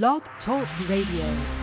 Blog Talk Radio.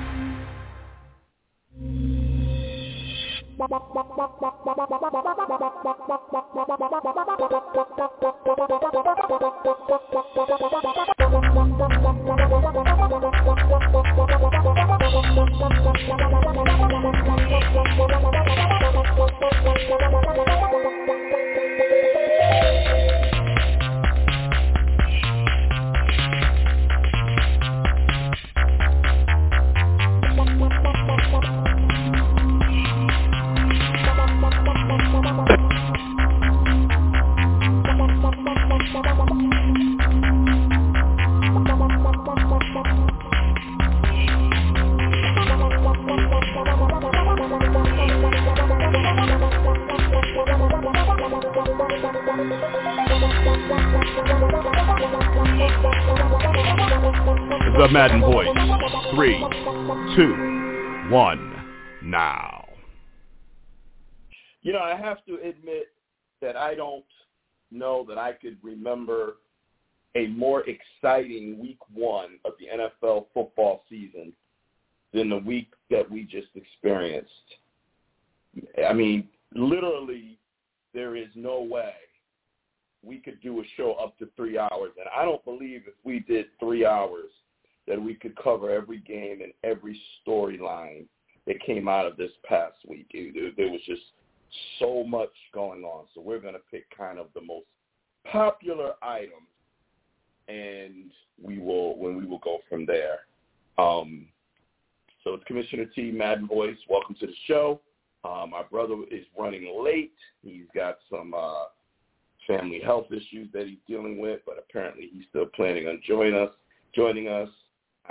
The Madden Voice. 3, 2, 1, now. You know, I have to admit that I don't know that I could remember a more exciting week one of the NFL football season than the week that we just experienced. I mean, literally, there is no way we could do a show up to 3 hours. And I don't believe if we did 3 hours that we could cover every game and every storyline that came out of this past week. There was just so much going on. So we're going to pick kind of the most popular items, and we will go from there. So it's Commissioner T, Madden Voice. Welcome to the show. My brother is running late. He's got some family health issues that he's dealing with, but apparently he's still planning on joining us.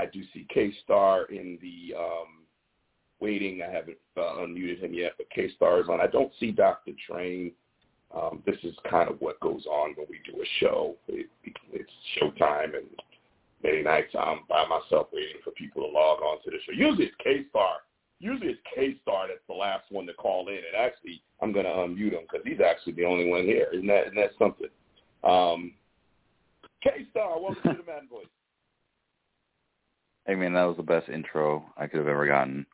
I do see KStarr in the waiting. I haven't unmuted him yet, but KStarr is on. I don't see Dr. Train. This is kind of what goes on when we do a show. It's showtime, and many nights I'm by myself waiting for people to log on to the show. Usually it's KStarr that's the last one to call in, and actually I'm going to unmute him because he's actually the only one here. Isn't that something? KStarr, welcome to the Madden Voice. Hey, man, that was the best intro I could have ever gotten.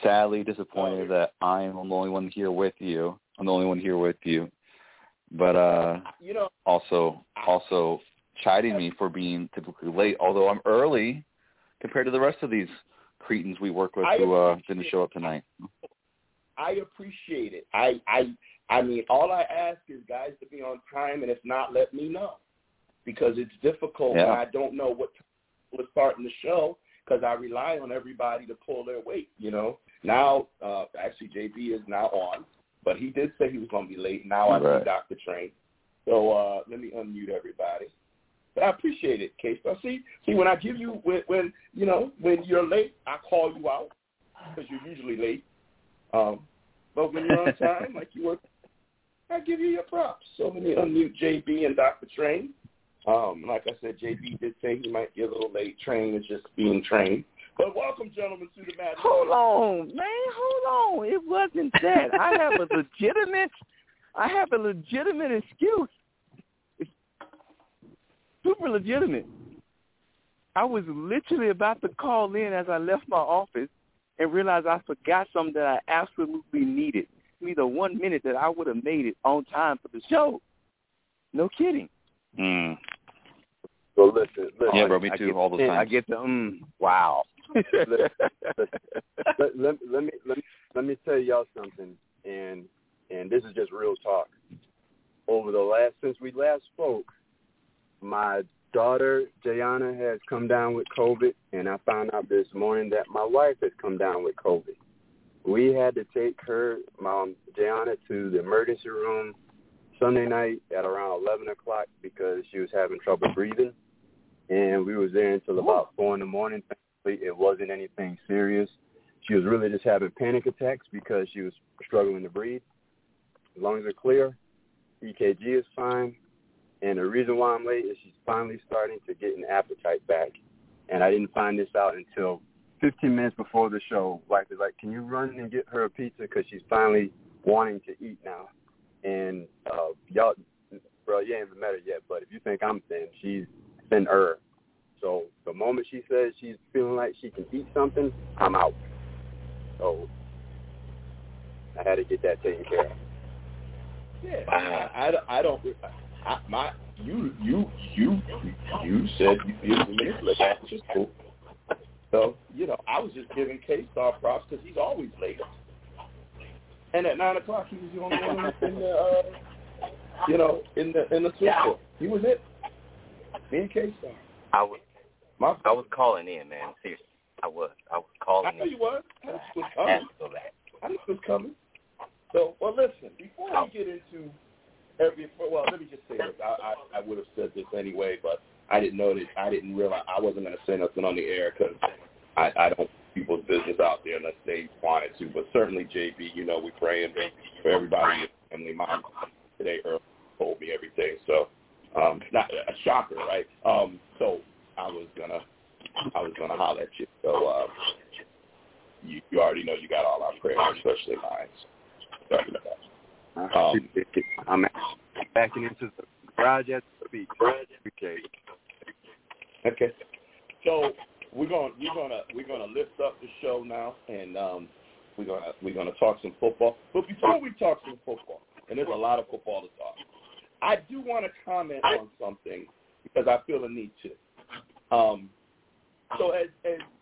Sadly disappointed that I am the only one here with you. But you know, also chiding me for being typically late, although I'm early compared to the rest of these cretins we work with who didn't show up tonight. I appreciate it. I mean, all I ask is guys to be on time, and if not, let me know, because it's difficult. Yeah. And I don't know what time was starting the show because I rely on everybody to pull their weight, you know. Now, actually, JB is now on, but he did say he was going to be late. Now I see Dr. Train. So let me unmute everybody. But I appreciate it, KStarr. See, when I give you, when you know, when you're late, I call you out because you're usually late. But when you're on time, like you were, I give you your props. So let me unmute JB and Dr. Train. Like I said, JB did say he might be a little late. Train is just being trained. But welcome, gentlemen, to the match. Hold on. It wasn't that. I have a legitimate excuse. It's super legitimate. I was literally about to call in as I left my office and realized I forgot something that I absolutely needed. It'd be the 1 minute that I would have made it on time for the show. No kidding. So listen. Yeah, bro, me too, all the time. I get the wow. let me tell y'all something, and this is just real talk. Over the last, since we last spoke, my daughter Jayana has come down with COVID, and I found out this morning that my wife has come down with COVID. We had to take her, Mom Jayana, to the emergency room Sunday night at around 11 o'clock because she was having trouble breathing, and we was there until about 4 in the morning. Thankfully, it wasn't anything serious. She was really just having panic attacks because she was struggling to breathe. Lungs are clear. EKG is fine. And the reason why I'm late is she's finally starting to get an appetite back, and I didn't find this out until 15 minutes before the show. Wife is like, can you run and get her a pizza because she's finally wanting to eat now? And y'all, bro, you ain't even met her yet, but if you think I'm thin, she's thinner. So the moment she says she's feeling like she can eat something, I'm out. So I had to get that taken care of. Yeah, you said you did late. That's just cool. So, I was just giving KStarr props because he's always late. And at 9 o'clock, he was the only one in the in the Super Bowl. He was it. Me and KStarr. I was calling in, man. Seriously, I was calling in. I know you was. I knew it was coming. So, well, listen, before we get into let me just say this. I would have said this anyway, but I didn't know that. I didn't realize I wasn't going to say nothing on the air because I don't people's business out there unless they wanted to. But certainly, JB, we praying for everybody in the family. Mom today early told me everything. So, not a shocker, right? So I was gonna holler at you. So you already know you got all our prayers, especially mine. Sorry about that. I'm backing into the garage at the beach. Okay. So we're gonna lift up the show now, and we're gonna talk some football. But before we talk some football, and there's a lot of football to talk, I do want to comment on something because I feel a need to. So as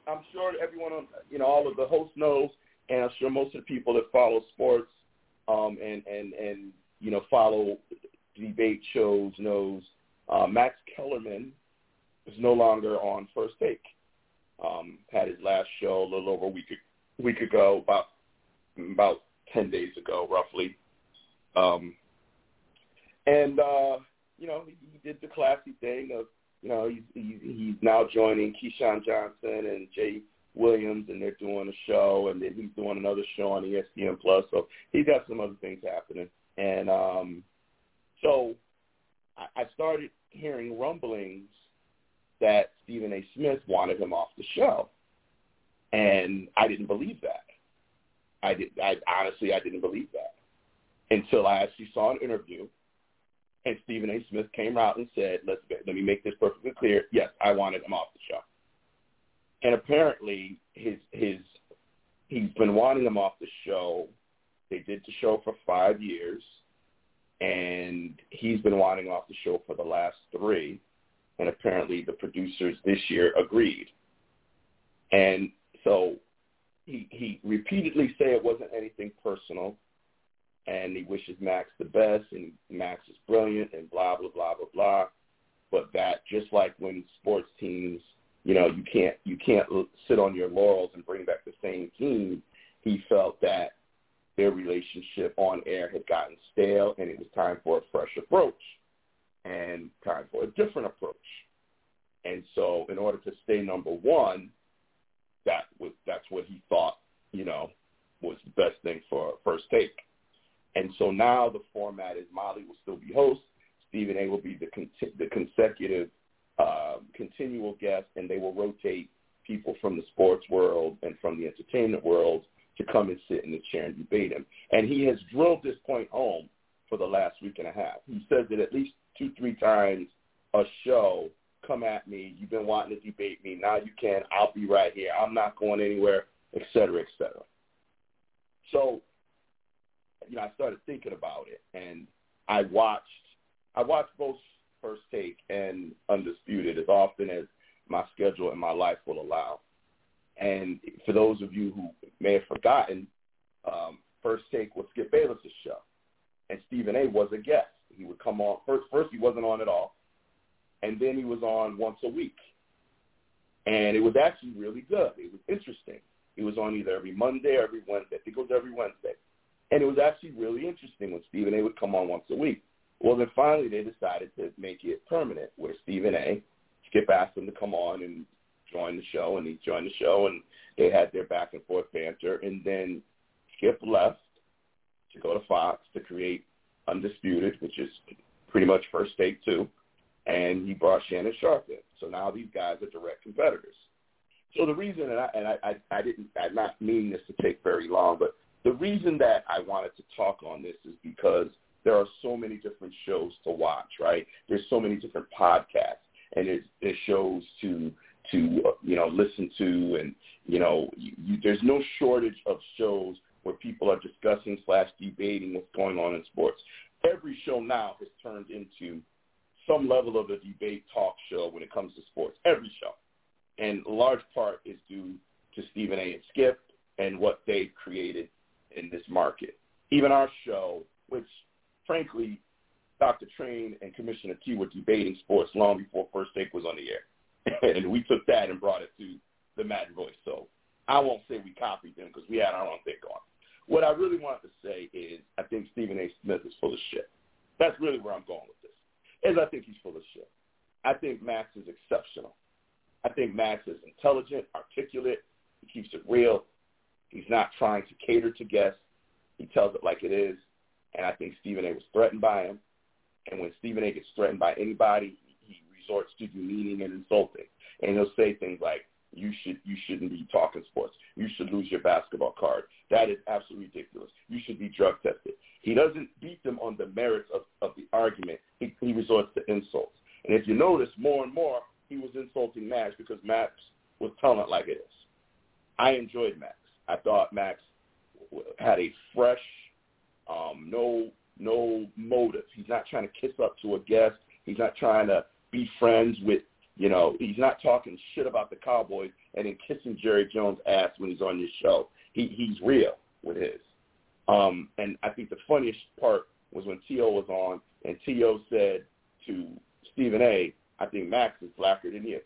I'm sure everyone on all of the hosts knows, and I'm sure most of the people that follow sports. And follow debate shows knows Max Kellerman is no longer on First Take. Had his last show a little over a week ago, about 10 days ago, roughly. He did the classy thing of he's now joining Keyshawn Johnson and Jay Williams, and they're doing a show, and then he's doing another show on ESPN Plus. So he's got some other things happening. And so I started hearing rumblings that Stephen A. Smith wanted him off the show, and I didn't believe that. I honestly didn't believe that until I actually saw an interview, and Stephen A. Smith came out and said, "Let me make this perfectly clear. Yes, I wanted him off the show." And apparently he's been wanting him off the show. They did the show for 5 years, and he's been wanting off the show for the last 3. And apparently the producers this year agreed. And so he repeatedly said it wasn't anything personal, and he wishes Max the best, and Max is brilliant, and blah, blah, blah, blah, blah. But that, just like when sports teams – you can't sit on your laurels and bring back the same team. He felt that their relationship on air had gotten stale, and it was time for a fresh approach and time for a different approach. And so in order to stay number one, that's what he thought, was the best thing for First Take. And so now the format is Molly will still be host. Stephen A. will be the consecutive continual guests, and they will rotate people from the sports world and from the entertainment world to come and sit in the chair and debate him. And he has drilled this point home for the last week and a half. He says it at least 2-3 times a show. Come at me. You've been wanting to debate me. Now you can. I'll be right here. I'm not going anywhere, et cetera, et cetera. So, I started thinking about it, and I watched both First Take and Undisputed as often as my schedule and my life will allow. And for those of you who may have forgotten, First Take was Skip Bayless' show, and Stephen A. was a guest. He would come on first he wasn't on at all, and then he was on once a week. And it was actually really good. It was interesting. It was on either every Monday or every Wednesday. I think it was every Wednesday. And it was actually really interesting when Stephen A. would come on once a week. Well, then finally they decided to make it permanent, where Stephen A., Skip asked him to come on and join the show, and he joined the show, and they had their back-and-forth banter. And then Skip left to go to Fox to create Undisputed, which is pretty much First Take 2, and he brought Shannon Sharpe in. So now these guys are direct competitors. So the reason, I did not mean this to take very long, but the reason that I wanted to talk on this is because there are so many different shows to watch, right? There's so many different podcasts. and it shows to listen to, and there's no shortage of shows where people are discussing / debating what's going on in sports. Every show now is turned into some level of a debate talk show when it comes to sports. Every show, and a large part is due to Stephen A. and Skip and what they created in this market. Even our show, which frankly, Dr. Train and Commissioner T were debating sports long before First Take was on the air. And we took that and brought it to the Madden Voice. So I won't say we copied them because we had our own thing on. What I really wanted to say is I think Stephen A. Smith is full of shit. That's really where I'm going with this, is I think he's full of shit. I think Max is exceptional. I think Max is intelligent, articulate. He keeps it real. He's not trying to cater to guests. He tells it like it is. And I think Stephen A. was threatened by him. And when Stephen A. gets threatened by anybody, he resorts to demeaning and insulting. And he'll say things like, you shouldn't be talking sports. You should lose your basketball card. That is absolutely ridiculous. You should be drug tested. He doesn't beat them on the merits of the argument. He resorts to insults. And if you notice, more and more, he was insulting Max because Max was telling it like it is. I enjoyed Max. I thought Max had a fresh, no motive. He's not trying to kiss up to a guest. He's not trying to be friends with, he's not talking shit about the Cowboys and then kissing Jerry Jones' ass when he's on your show. He's real with his. And I think the funniest part was when T.O. was on and T.O. said to Stephen A., I think Max is blacker than you.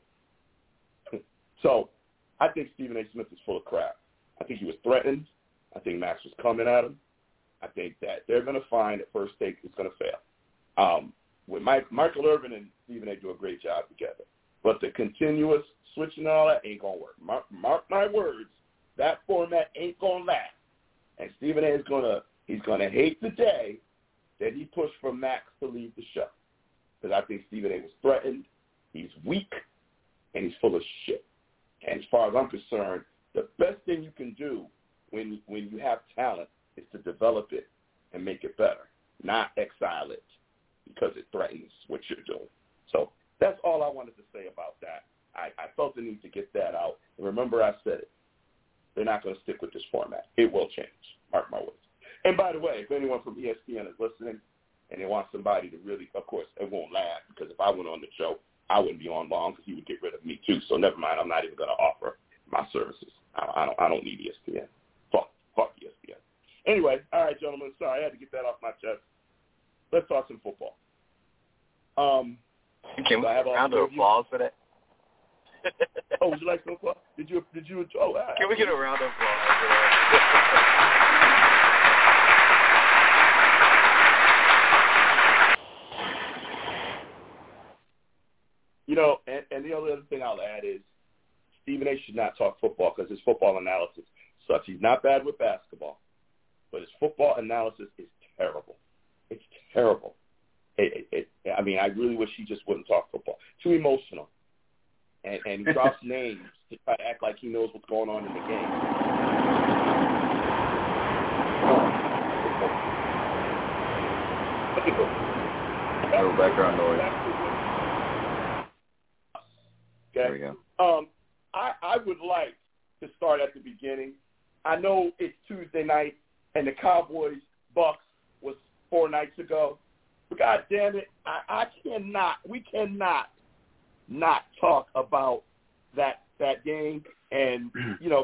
So I think Stephen A. Smith is full of crap. I think he was threatened. I think Max was coming at him. I think that they're going to find that First Take is going to fail. With Michael Irvin and Stephen A. do a great job together. But the continuous switching and all that ain't going to work. Mark my words, that format ain't going to last. And Stephen A. is going to hate the day that he pushed for Max to leave the show. Because I think Stephen A. was threatened, he's weak, and he's full of shit. And as far as I'm concerned, the best thing you can do when you have talent is to develop it and make it better, not exile it because it threatens what you're doing. So that's all I wanted to say about that. I felt the need to get that out. And remember I said it. They're not going to stick with this format. It will change. Mark my words. And by the way, if anyone from ESPN is listening and they want somebody to really, of course, it won't last because if I went on the show, I wouldn't be on long because he would get rid of me too. So never mind. I'm not even going to offer my services. I don't need ESPN. Fuck ESPN. Anyway, all right, gentlemen. Sorry, I had to get that off my chest. Let's talk some football. Can we have a round of applause for that? Oh, would you like some applause? Did you? Oh, right. Can we get a round of applause for that? And the other thing I'll add is Stephen A. should not talk football because his football analysis sucks. He's not bad with basketball, but his football analysis is terrible. It's terrible. I really wish he just wouldn't talk football. Too emotional. And he drops names to try to act like he knows what's going on in the game. No background noise. Okay. There we go. I would like to start at the beginning. I know it's Tuesday night, and the Cowboys-Bucks was 4 nights ago. But God damn it, we cannot talk about that game. And,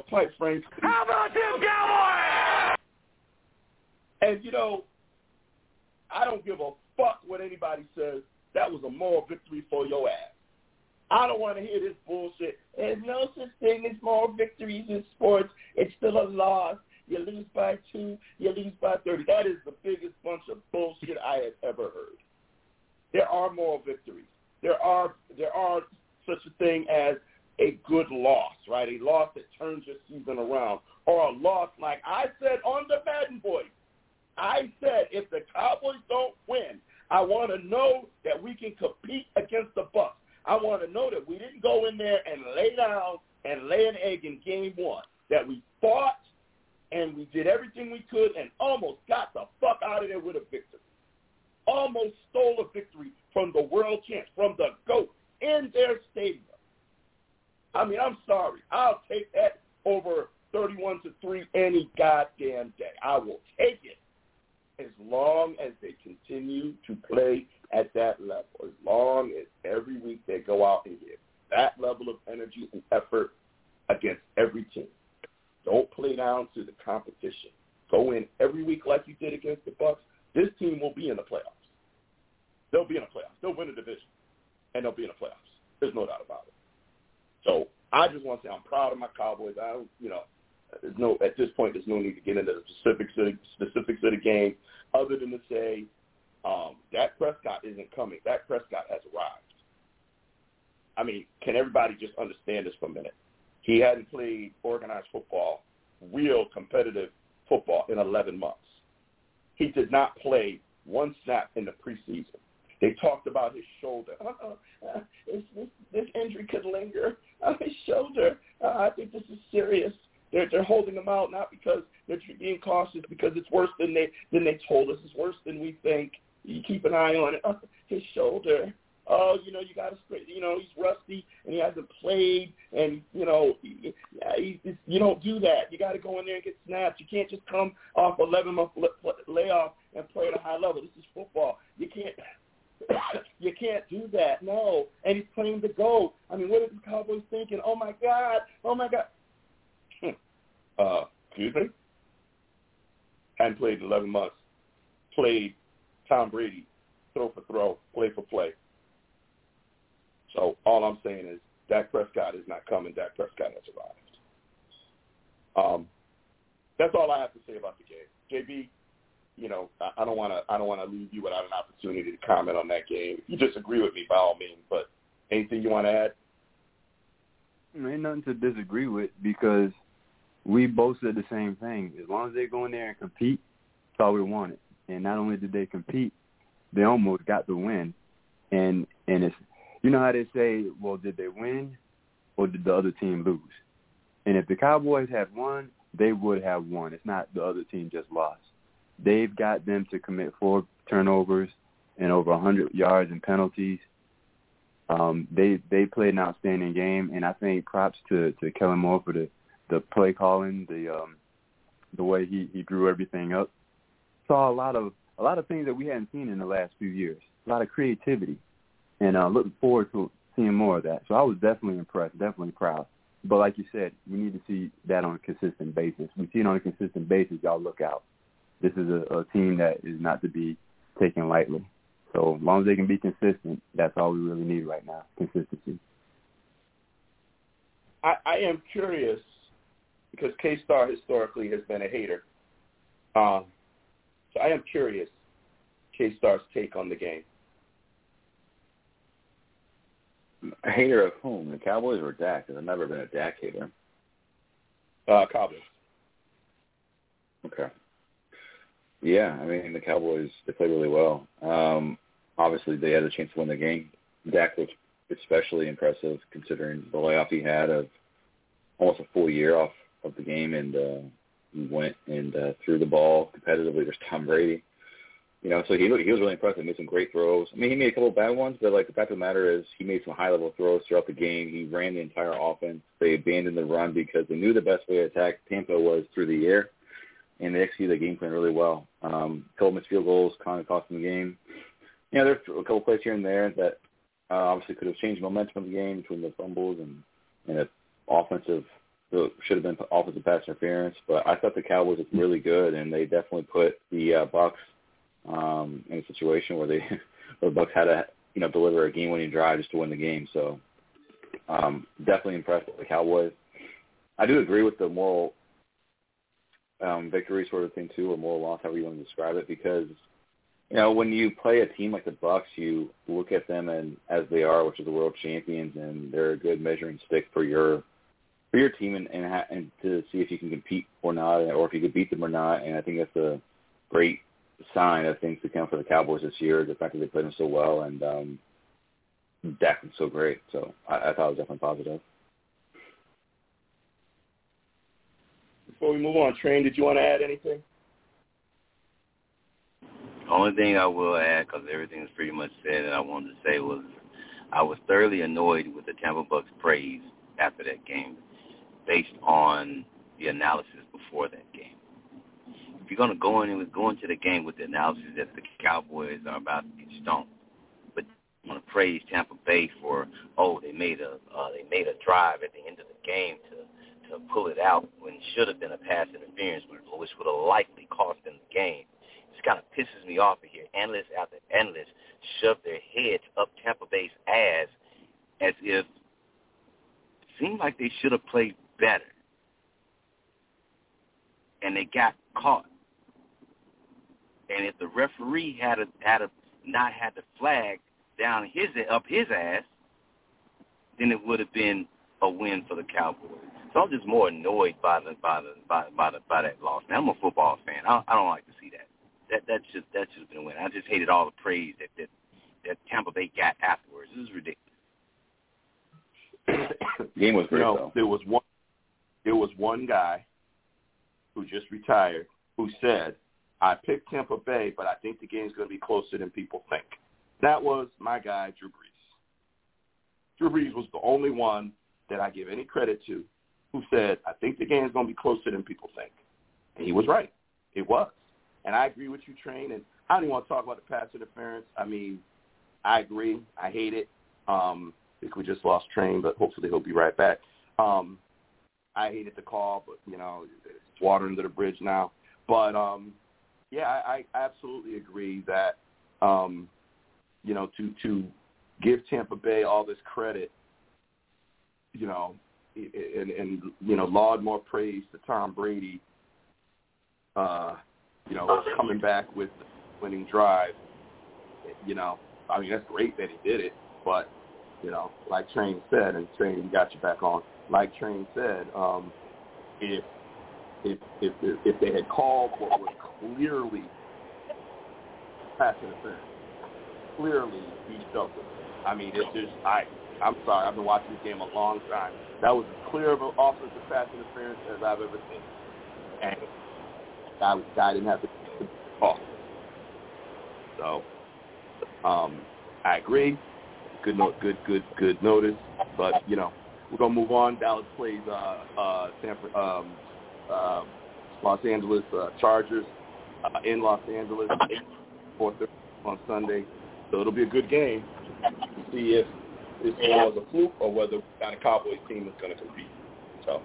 quite frankly. How about them Cowboys? And, I don't give a fuck what anybody says. That was a moral victory for your ass. I don't want to hear this bullshit. There's no such thing as moral victories in sports. It's still a loss. You lose by 2, you lose by 30. That is the biggest bunch of bullshit I have ever heard. There are moral victories. There are such a thing as a good loss, right? A loss that turns your season around. Or a loss like I said on the Madden Voice. I said if the Cowboys don't win, I want to know that we can compete against the Bucks. I want to know that we didn't go in there and lay down and lay an egg in game 1, that we fought and we did everything we could and almost got the fuck out of there with a victory. Almost stole a victory from the world champs, from the GOAT, in their stadium. I mean, I'm sorry. I'll take that over 31-3 any goddamn day. I will take it as long as they continue to play at that level, as long as every week they go out and give that level of energy and effort against every team. Don't play down to the competition. Go in every week like you did against the Bucs. This team will be in the playoffs. They'll be in the playoffs. They'll win the division, and they'll be in the playoffs. There's no doubt about it. So I just want to say I'm proud of my Cowboys. I don't, you know, there's no, at this point, there's no need to get into the specifics of the game other than to say Dak Prescott isn't coming. Dak Prescott has arrived. I mean, can everybody just understand this for a minute? He hadn't played organized football, real competitive football, in 11 months. He did not play one snap in the preseason. They talked about his shoulder. This injury could linger on his shoulder. I think this is serious. They're holding him out not because they're being cautious, because it's worse than they told us. It's worse than we think. You keep an eye on it. His shoulder. Oh, you know, you got to, you know, he's rusty and he hasn't played, and you know, you don't do that. You got to go in there and get snaps. You can't just come off 11-month layoff and play at a high level. This is football. You can't do that. No, and he's playing the GOAT. I mean, what are the Cowboys thinking? Oh my God. Excuse me? Hadn't played in 11 months. Played Tom Brady, throw for throw, play for play. So all I'm saying is Dak Prescott is not coming. Dak Prescott has arrived. That's all I have to say about the game. JB, you know, I don't want to leave you without an opportunity to comment on that game. If you disagree with me, by all means, but anything you want to add? Ain't nothing to disagree with, because we both said the same thing. As long as they go in there and compete, that's all we wanted. And not only did they compete, they almost got the win. And it's, you know how they say, well, did they win or did the other team lose? And if the Cowboys had won, they would have won. It's not the other team just lost. They've got them to commit 4 turnovers and over 100 yards and penalties. They played an outstanding game, and I think props to Kellen Moore for the play calling, the way he drew everything up. Saw a lot of things that we hadn't seen in the last few years. A lot of creativity, and looking forward to seeing more of that. So I was definitely impressed, definitely proud. But like you said, we need to see that on a consistent basis. We see it on a consistent basis. Y'all look out. This is a team that is not to be taken lightly. So as long as they can be consistent, that's all we really need right now, consistency. I am curious, because KStarr historically has been a hater. So I am curious, KStarr's take on the game. A hater of whom? The Cowboys or Dak? Because I've never been a Dak hater. Cowboys. Okay. Yeah, I mean, the Cowboys, they played really well. Obviously, they had a chance to win the game. Dak was especially impressive considering the layoff he had of almost a full year off of the game, and he went and threw the ball competitively versus Tom Brady. You know, so he was really impressive. He made some great throws. I mean, he made a couple of bad ones, but, like, the fact of the matter is he made some high-level throws throughout the game. He ran the entire offense. They abandoned the run because they knew the best way to attack Tampa was through the air, and they executed the game plan really well. Kellerman's field goals kind of cost them the game. You know, there's a couple plays here and there that obviously could have changed momentum of the game between the fumbles and the offensive should have been offensive pass interference. But I thought the Cowboys looked really good, and they definitely put the Bucs in a situation where the Bucs had to, you know, deliver a game-winning drive just to win the game. So definitely impressed with the Cowboys. I do agree with the moral victory sort of thing too, or moral loss, however you want to describe it, because, you know, when you play a team like the Bucs, you look at them and as they are, which are the world champions, and they're a good measuring stick for your team, and to see if you can compete or not, or if you can beat them or not. And I think that's a great sign of things to come for the Cowboys this year, the fact that they played them so well, and Dak was so great. So I thought it was definitely positive. Before we move on, Train, did you want to add anything? The only thing I will add, because everything is pretty much said that I wanted to say, was I was thoroughly annoyed with the Tampa Bucks praise after that game based on the analysis before that game. If you're going to go into the game with the analysis that the Cowboys are about to get stoned, but you want to praise Tampa Bay for, they made a drive at the end of the game to pull it out when it should have been a pass interference, which would have likely cost them the game. It kind of pisses me off to hear analyst after analyst shove their heads up Tampa Bay's ass as if it seemed like they should have played better. And they got caught. And if the referee had not had the flag down up his ass, then it would have been a win for the Cowboys. So I'm just more annoyed by that loss. Now, I'm a football fan. I don't like to see that. That's just been a win. I just hated all the praise that Tampa Bay got afterwards. This is ridiculous. The game was great, though. There was one guy who just retired who said, "I picked Tampa Bay, but I think the game's going to be closer than people think." That was my guy, Drew Brees. Drew Brees was the only one that I give any credit to who said, "I think the game's going to be closer than people think." And he was right. It was. And I agree with you, Train, and I don't even want to talk about the pass interference. I mean, I agree. I hate it. I think we just lost Train, but hopefully he'll be right back. I hated the call, but, you know, it's water under the bridge now. But, yeah, I absolutely agree that, you know, to give Tampa Bay all this credit, you know, and you know, laud more praise to Tom Brady, you know, coming back with winning drive, you know, I mean, that's great that he did it, but, you know, like Train said, and Train, you got you back on, like Train said, if they had called what was clearly pass interference, clearly he shoved it. I mean, it's just, I'm sorry, I've been watching this game a long time. That was as clear of an offensive pass interference as I've ever seen. And guy didn't have to call. So, I agree. Good notice. But, you know, we're going to move on. Dallas plays Los Angeles Chargers in Los Angeles 4:30 on Sunday. So it'll be a good game to see if this was a fluke or whether the Cowboys team is going to compete. So,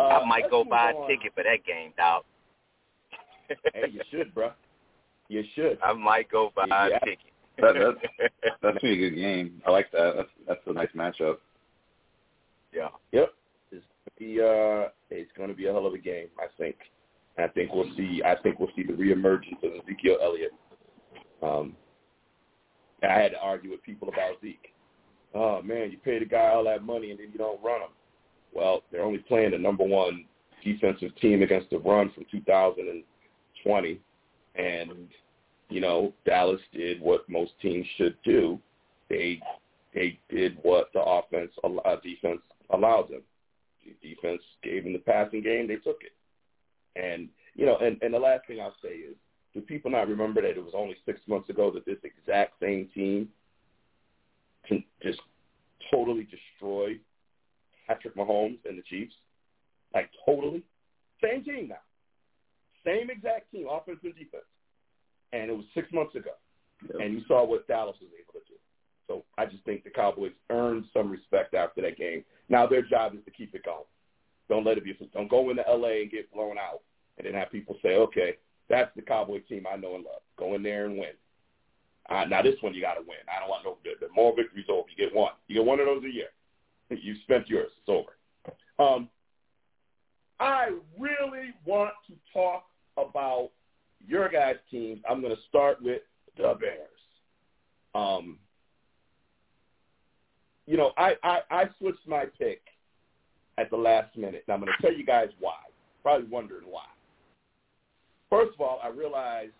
I might go buy a ticket for that game, dog. Hey, you should, bro. You should. I might go buy a ticket. That's gonna be a good game. I like that. That's a nice matchup. Yeah. Yep. It's gonna be a hell of a game, I think. And I think we'll see the reemergence of Ezekiel Elliott. I had to argue with people about Zeke. Oh man, you pay the guy all that money and then you don't run him. Well, they're only playing the number one defensive team against the run from 2020, and you know Dallas did what most teams should do. They did what the defense allowed them. The defense gave them the passing game. They took it. And you know, and the last thing I'll say is, do people not remember that it was only 6 months ago that this exact same team can just totally destroyed Patrick Mahomes and the Chiefs, like totally. Same team now. Same exact team, offense and defense. And it was 6 months ago. Yep. And you saw what Dallas was able to do. So I just think the Cowboys earned some respect after that game. Now their job is to keep it going. Don't go into L.A. and get blown out and then have people say, okay, that's the Cowboy team I know and love. Go in there and win. Now this one you got to win. I don't want no good. The more victories over, you get one. You get one of those a year. You spent yours. It's over. I really want to talk about your guys' teams. I'm going to start with the Bears. You know, I switched my pick at the last minute, and I'm going to tell you guys why. Probably wondering why. First of all, I realized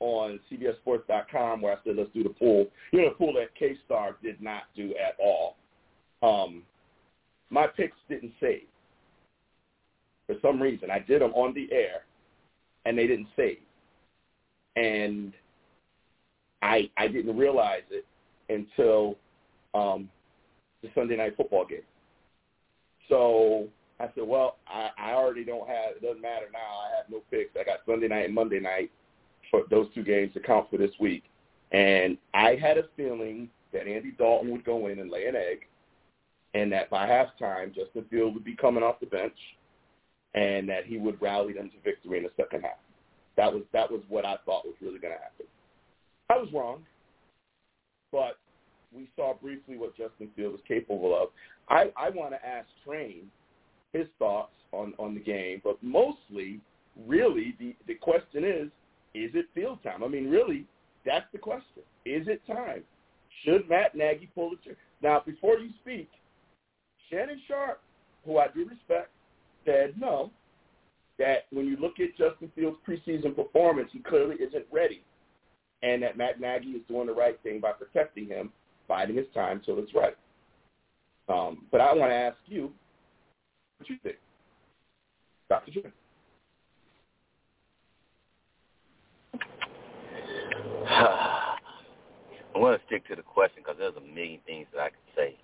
on CBSSports.com where I said let's do the pool. You know, the pool that KStarr did not do at all. My picks didn't save. For some reason, I did them on the air, and they didn't save. And I didn't realize it until the Sunday night football game. So I said, well, I already don't have – it doesn't matter now. I have no picks. I got Sunday night and Monday night for those two games to count for this week. And I had a feeling that Andy Dalton would go in and lay an egg, and that by halftime, Justin Fields would be coming off the bench, and that he would rally them to victory in the second half. That was what I thought was really going to happen. I was wrong, but we saw briefly what Justin Fields was capable of. I want to ask Train his thoughts on the game, but mostly, really, the question is it field time? I mean, really, that's the question. Is it time? Should Matt Nagy pull the trigger? Now, before you speak, Shannon Sharpe, who I do respect, said no, that when you look at Justin Fields' preseason performance, he clearly isn't ready, and that Matt Nagy is doing the right thing by protecting him, biding his time till it's right. But I want to ask you, what you think, Dr. Train? I'm going to stick to the question because there's a million things that I could say.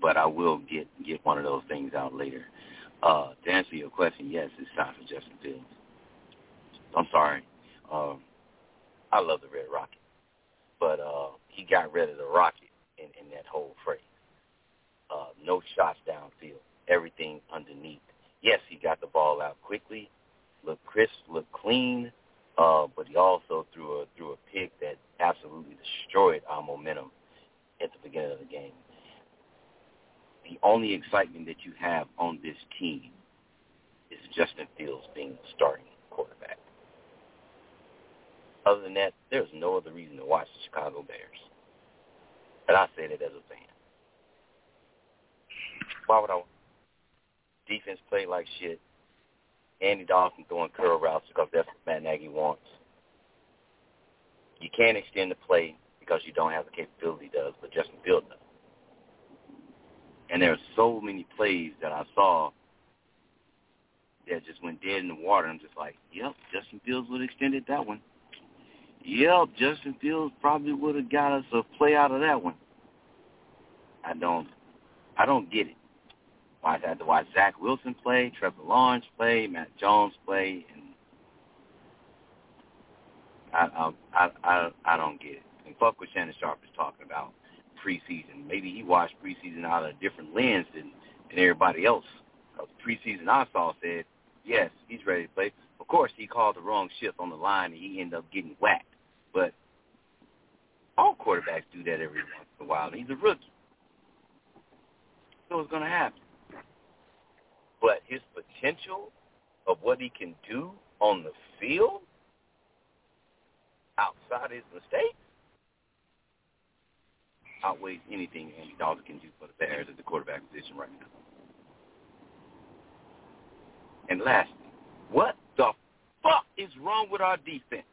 But I will get one of those things out later. To answer your question, yes, it's time for Justin Fields. I'm sorry. I love the Red Rocket. But he got rid of the rocket in that whole phrase. No shots downfield. Everything underneath. Yes, he got the ball out quickly, looked crisp, looked clean, but he also threw a pick that absolutely destroyed our momentum at the beginning of the game. The only excitement that you have on this team is Justin Fields being the starting quarterback. Other than that, there's no other reason to watch the Chicago Bears. And I say that as a fan. Why would I? Defense played like shit. Andy Dalton throwing curl routes because that's what Matt Nagy wants. You can't extend the play because you don't have the capability he does, but Justin Fields does. And there are so many plays that I saw that just went dead in the water. I'm just like, yep, Justin Fields would have extended that one. Yep, Justin Fields probably would have got us a play out of that one. I don't get it. Why I had to watch Zach Wilson play, Trevor Lawrence play, Matt Jones play, and I don't get it. And fuck what Shannon Sharpe is talking about. Preseason. Maybe he watched preseason out of a different lens than everybody else. Because preseason I saw said, yes, he's ready to play. Of course, he called the wrong shift on the line, and he ended up getting whacked. But all quarterbacks do that every once in a while. He's a rookie. So it's going to happen. But his potential of what he can do on the field outside his mistakes outweighs anything Andy Dalton can do for the Bears at the quarterback position right now. And lastly, what the fuck is wrong with our defense?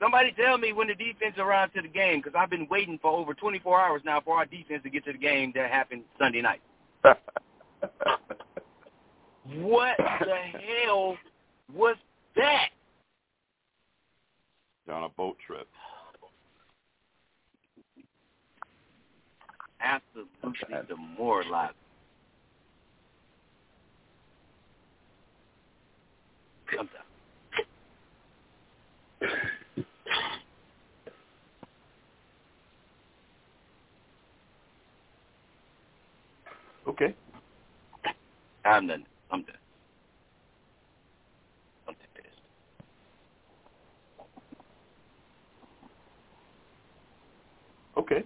Somebody tell me when the defense arrived to the game, because I've been waiting for over 24 hours now for our defense to get to the game that happened Sunday night. What the hell was that? On a boat trip. Absolutely demoralized. I'm done. Okay. I'm done. I'm too pissed. Okay.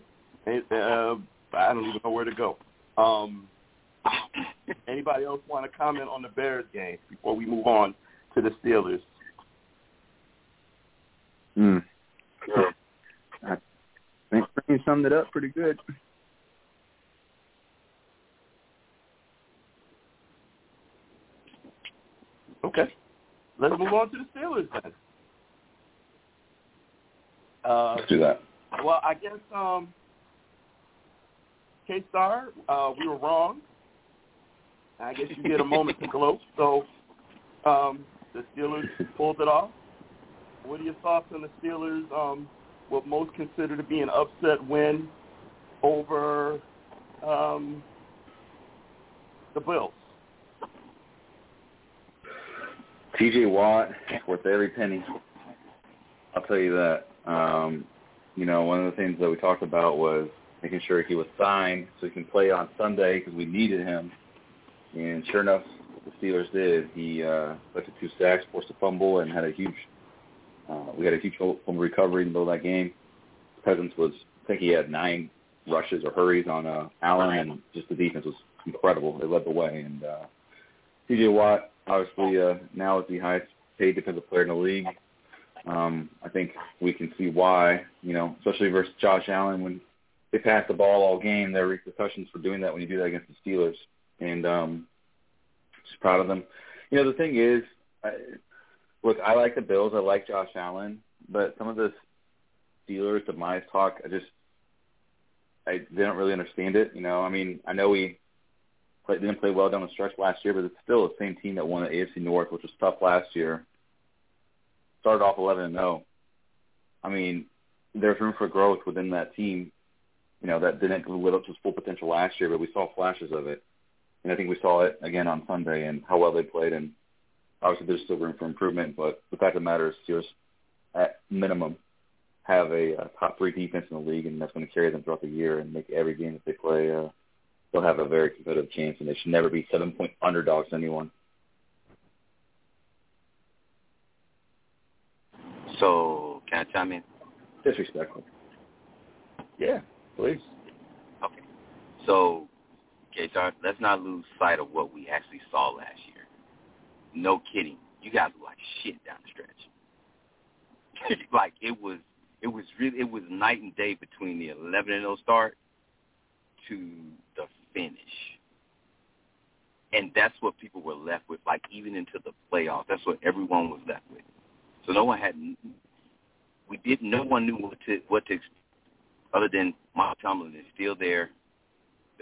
I don't even know where to go. Anybody else want to comment on the Bears game before we move on to the Steelers? Sure. I think Train summed it up pretty good. Okay. Let's move on to the Steelers then. Let's do that. Well, I guess KStarr, we were wrong. I guess you get a moment to gloat. So the Steelers pulled it off. What are your thoughts on the Steelers, what most consider to be an upset win over the Bills? T.J. Watt, worth every penny. I'll tell you that. You know, one of the things that we talked about was making sure he was signed so he can play on Sunday because we needed him. And sure enough, the Steelers did. He collected 2 sacks, forced a fumble, and had a huge we had a huge fumble recovery in the middle of that game. Cousins was, I think he had 9 rushes or hurries on Allen, and just the defense was incredible. They led the way. And T.J. Watt, obviously, now is the highest-paid defensive player in the league. I think we can see why, you know, especially versus Josh Allen. When they pass the ball all game, there are repercussions for doing that when you do that against the Steelers. And just proud of them. You know, the thing is, look, I like the Bills. I like Josh Allen. But some of this Steelers demise talk, I didn't really understand it. You know, I mean, I know we didn't play well down the stretch last year, but it's still the same team that won the AFC North, which was tough last year. Started off 11-0. I mean, there's room for growth within that team, you know, that didn't live up to its full potential last year, but we saw flashes of it. And I think we saw it again on Sunday and how well they played. And obviously there's still room for improvement, but the fact of the matter is Steelers, at minimum, have a top 3 defense in the league, and that's going to carry them throughout the year and make every game that they play, they'll have a very competitive chance, and they should never be 7-point underdogs to anyone. So, can I chime in? Disrespectful. Yeah, please. Okay. So, KStarr, let's not lose sight of what we actually saw last year. No kidding. You guys were like shit down the stretch. Like, it was really, it was night and day between the 11-0 start to the finish. And that's what people were left with, like, even into the playoffs. That's what everyone was left with. So no one knew what to expect, other than Mike Tomlin is still there.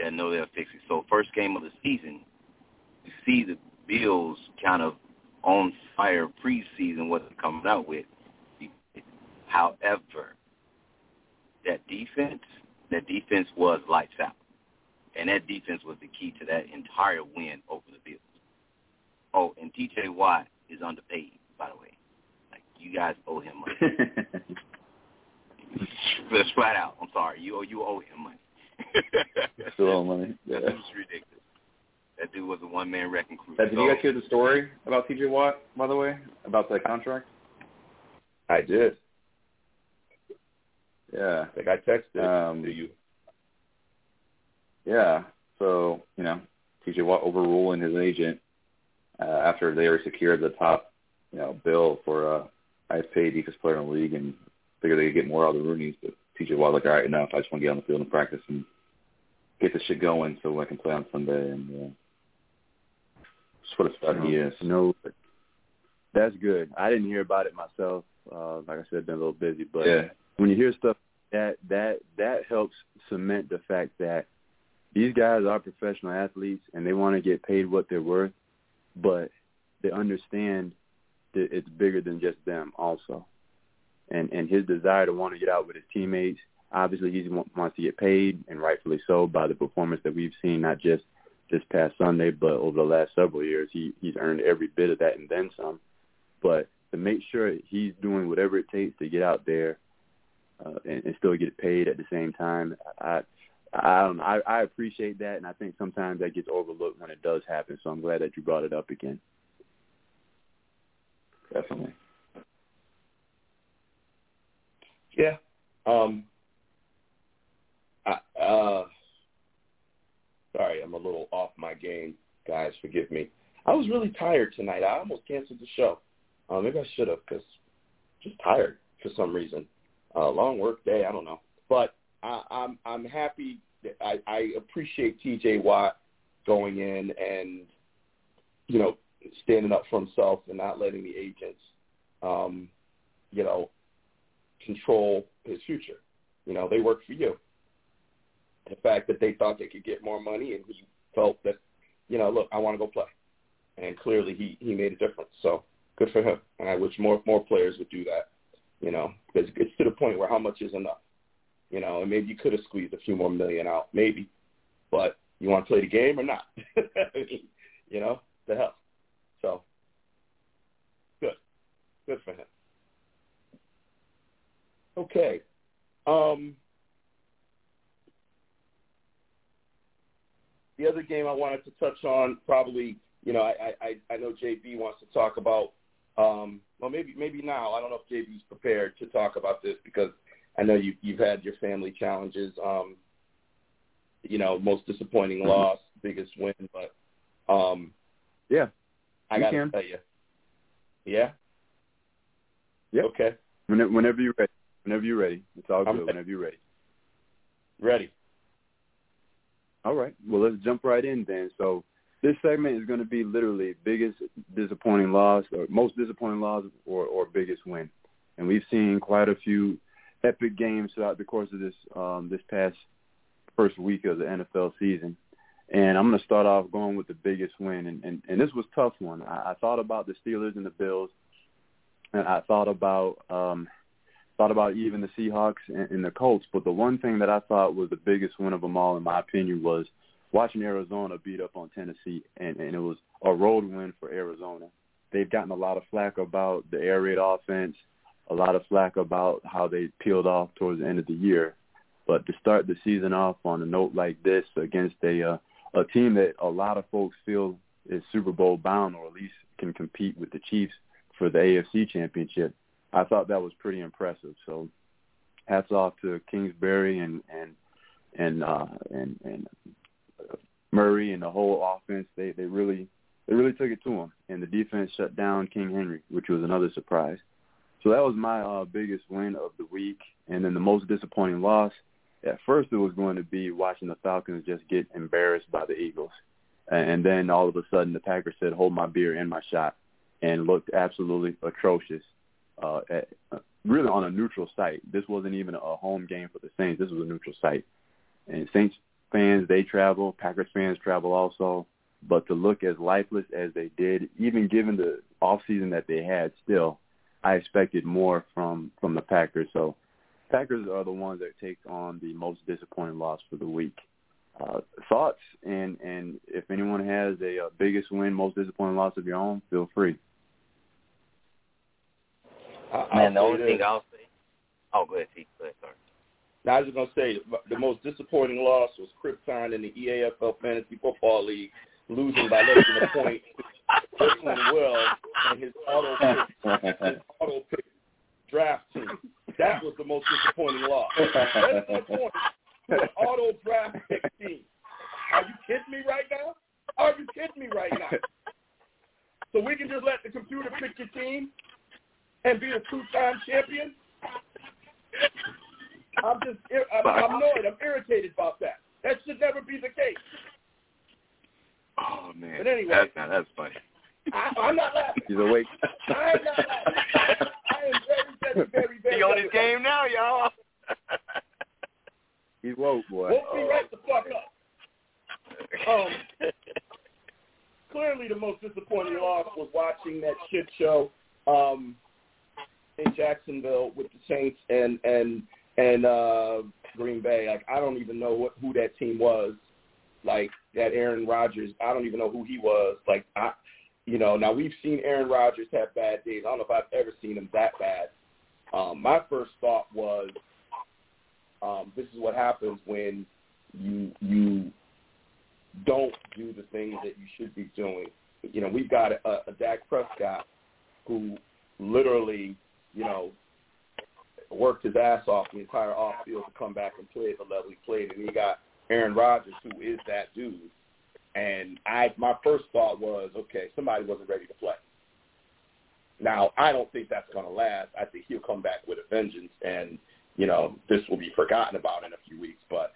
They know they'll fix it. So first game of the season, you see the Bills kind of on fire preseason, what they're coming out with. However, that defense was lights out. And that defense was the key to that entire win over the Bills. Oh, and T.J. Watt is underpaid, by the way. You guys owe him money. That's flat out. I'm sorry. You owe him money. Still owe money. Yeah. That dude was ridiculous. That dude was a one-man wrecking crew. Did you guys hear the story about T.J. Watt, by the way, about that contract? I did. Yeah. I think I texted to you. Yeah. So, you know, T.J. Watt overruling his agent after they were secured the top, you know, bill for – I paid because player in the league and figured they'd get more out of the Rooney's, but T.J. Watt like, all right, enough. I just want to get on the field and practice and get this shit going so I can play on Sunday. And just what a stud he is. No, that's good. I didn't hear about it myself. Like I said, been a little busy, but yeah. When you hear stuff that helps cement the fact that these guys are professional athletes and they want to get paid what they're worth, but they understand it's bigger than just them also. And his desire to want to get out with his teammates, obviously he wants to get paid, and rightfully so, by the performance that we've seen, not just this past Sunday, but over the last several years. He's earned every bit of that and then some. But to make sure he's doing whatever it takes to get out there and still get paid at the same time, I appreciate that, and I think sometimes that gets overlooked when it does happen. So I'm glad that you brought it up again. Definitely. Yeah. Sorry, I'm a little off my game, guys. Forgive me. I was really tired tonight. I almost canceled the show. Maybe I should have, because just tired for some reason. Long work day. I don't know. But I'm happy. I appreciate T.J. Watt going in and, you know, standing up for himself and not letting the agents, you know, control his future. You know, they work for you. The fact that they thought they could get more money and he felt that, you know, look, I want to go play. And clearly he made a difference. So good for him. And I wish more players would do that. you know, because it gets to the point where how much is enough, you know, and maybe you could have squeezed a few more million out, maybe, but you want to play the game or not? I mean, you know, the hell. So, good. Good for him. Okay. The other game I wanted to touch on, probably, you know, I know JB wants to talk about, well, maybe now. I don't know if JB's prepared to talk about this because I know you've had your family challenges, you know, most disappointing loss, biggest win, but yeah, I got to tell you. Yeah? Yeah. Okay. Whenever you're ready. Whenever you're ready. It's all good. Whenever you're ready. Ready. All right. Well, let's jump right in then. So this segment is going to be literally biggest disappointing loss or most disappointing loss or biggest win. And we've seen quite a few epic games throughout the course of this this past first week of the NFL season. And I'm going to start off going with the biggest win. And this was a tough one. I thought about the Steelers and the Bills. And I thought about even the Seahawks and the Colts, but the one thing that I thought was the biggest win of them all, in my opinion, was watching Arizona beat up on Tennessee, and it was a road win for Arizona. They've gotten a lot of flack about the air raid offense, a lot of flack about how they peeled off towards the end of the year. But to start the season off on a note like this against a team that a lot of folks feel is Super Bowl bound or at least can compete with the Chiefs for the AFC Championship, I thought that was pretty impressive. So, hats off to Kingsbury and Murray and the whole offense. They really took it to them, and the defense shut down King Henry, which was another surprise. So that was my biggest win of the week, and then the most disappointing loss. At first, it was going to be watching the Falcons just get embarrassed by the Eagles, and then all of a sudden the Packers said, "Hold my beer and my shot," and looked absolutely atrocious. Really on a neutral site. This wasn't even a home game for the Saints. This was a neutral site. And Saints fans, they travel. Packers fans travel also. But to look as lifeless as they did, even given the offseason that they had still, I expected more from the Packers. So Packers are the ones that take on the most disappointing loss for the week. Thoughts? And if anyone has a biggest win, most disappointing loss of your own, feel free. Man, the only thing I'll say – oh, go ahead, T. Go ahead, sorry. Now, I was just going to say the most disappointing loss was Krypton in the EAFL Fantasy Football League, losing by less than a point to Brooklyn Will and his auto pick draft team. That was the most disappointing loss. Less than a point to an auto draft pick team. Are you kidding me right now? Are you kidding me right now? So we can just let the computer pick your team? And be a two-time champion? I'm annoyed. I'm irritated about that. That should never be the case. Oh, man. But anyway. That's funny. I'm not laughing. He's awake. I am not laughing. I am very, very, very, very. He on his game now, y'all. He's woke, boy. Woke me right the fuck up. Clearly the most disappointing loss was watching that shit show in Jacksonville with the Saints and Green Bay. Like, I don't even know who that team was. Like, that Aaron Rodgers, I don't even know who he was. Like, now we've seen Aaron Rodgers have bad days. I don't know if I've ever seen him that bad. My first thought was, this is what happens when you don't do the things that you should be doing. You know, we've got a Dak Prescott who literally, you know, worked his ass off the entire off-field to come back and play at the level he played. And he got Aaron Rodgers, who is that dude. And my first thought was, okay, somebody wasn't ready to play. Now, I don't think that's going to last. I think he'll come back with a vengeance, and, you know, this will be forgotten about in a few weeks. But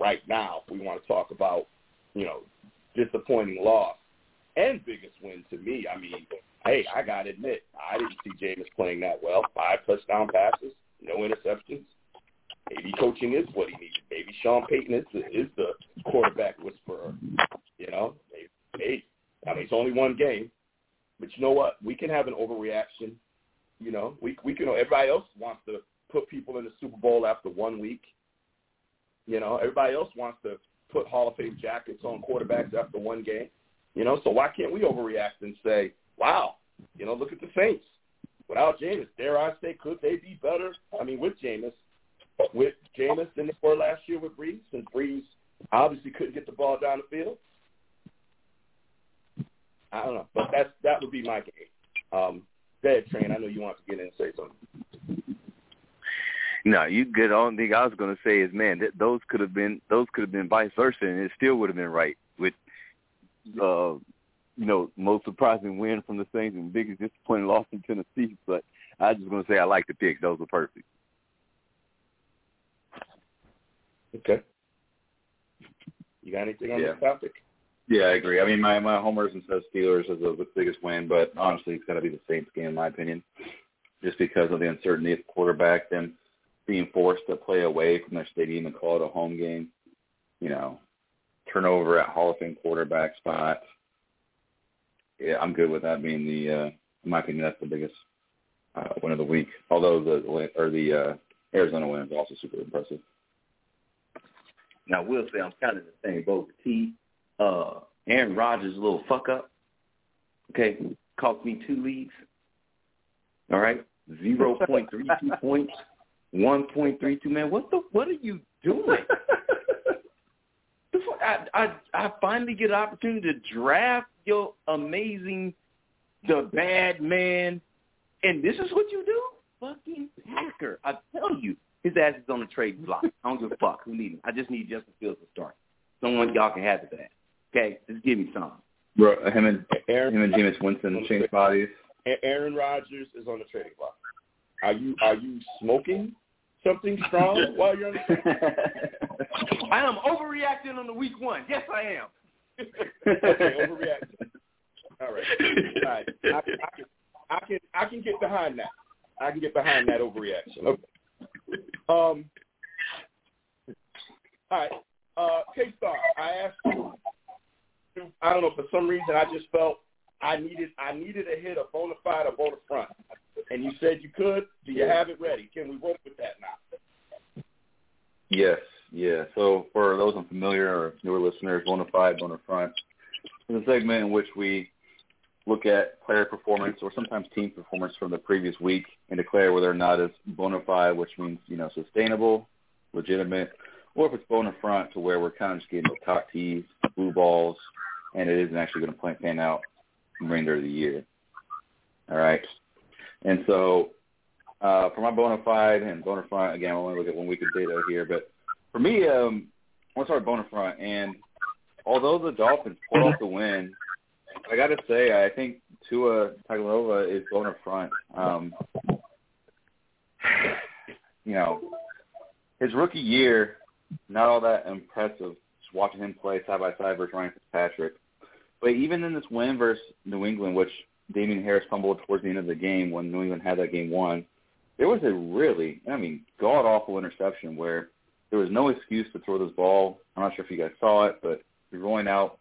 right now, if we want to talk about, you know, disappointing loss and biggest win to me, I mean – hey, I got to admit, I didn't see Jameis playing that well. 5 touchdown passes, no interceptions. Maybe coaching is what he needed. Maybe Sean Payton is the quarterback whisperer. You know, maybe. I mean, it's only one game. But you know what? We can have an overreaction. You know, we everybody else wants to put people in the Super Bowl after 1 week. You know, everybody else wants to put Hall of Fame jackets on quarterbacks after one game. You know, so why can't we overreact and say, wow, you know, look at the Saints. Without Jameis, dare I say, could they be better? I mean, with Jameis than they were last year with Brees, since Brees obviously couldn't get the ball down the field. I don't know, but that would be my game. Go ahead, Train. I know you want to get in and say something. No, you good. The only thing I was going to say is, man, those could have been vice versa, and it still would have been right with, most surprising win from the Saints and biggest disappointing loss in Tennessee. But I was just going to say I like the picks; those were perfect. Okay. You got anything on this topic? Yeah, I agree. I mean, my homers and stuff, Steelers is the biggest win, but honestly, it's got to be the Saints game, in my opinion, just because of the uncertainty of the quarterback, them being forced to play away from their stadium and call it a home game, you know, turnover at Hall of Fame quarterback spot. Yeah, I'm good with that being the, in my opinion, that's the biggest win of the week, although the Arizona win is also super impressive. Now, I will say I'm kind of the same boat. Aaron Rodgers' little fuck-up, okay, cost me 2 leagues, all right, 0.32 points, 1.32, man, what are you doing? I finally get an opportunity to draft your amazing, the bad man, and this is what you do? Fucking Packer, I tell you. His ass is on the trade block. I don't give a fuck who needs him. I just need Justin Fields to start. Someone y'all can have it back. Okay, just give me some. Bro, him and Jameis Winston change bodies. Aaron Rodgers is on the trading block. Are you smoking something strong while you're on the trading block? I am overreacting on the week one. Yes, I am. Okay, overreacting. All right. I can get behind that. I can get behind that overreaction. Okay. All right. KStarr, I asked you, I don't know, for some reason I just felt I needed a hit of Bonafide or Bonafront, and you said you could. Do you have it ready? Can we work with that now? Yes, yeah. So for those unfamiliar or newer listeners, Bonafide, Bonafront is a segment in which we look at player performance or sometimes team performance from the previous week and declare whether or not it's Bonafide, which means, you know, sustainable, legitimate, or if it's Bonafront to where we're kind of just getting the top tees, blue balls, and it isn't actually going to pan out the remainder of the year. All right. And so for my Bonafide and Bonafront, again, we'll only look at 1 week of data here. But for me, I want to start Bonafront. And although the Dolphins pulled off the win, I got to say, I think Tua Tagovailoa is Bonafront. You know, his rookie year, not all that impressive, just watching him play side-by-side versus Ryan Fitzpatrick. But even in this win versus New England, which Damian Harris fumbled towards the end of the game when New England had that game won, there was a really, I mean, god-awful interception where there was no excuse to throw this ball. I'm not sure if you guys saw it, but you're rolling out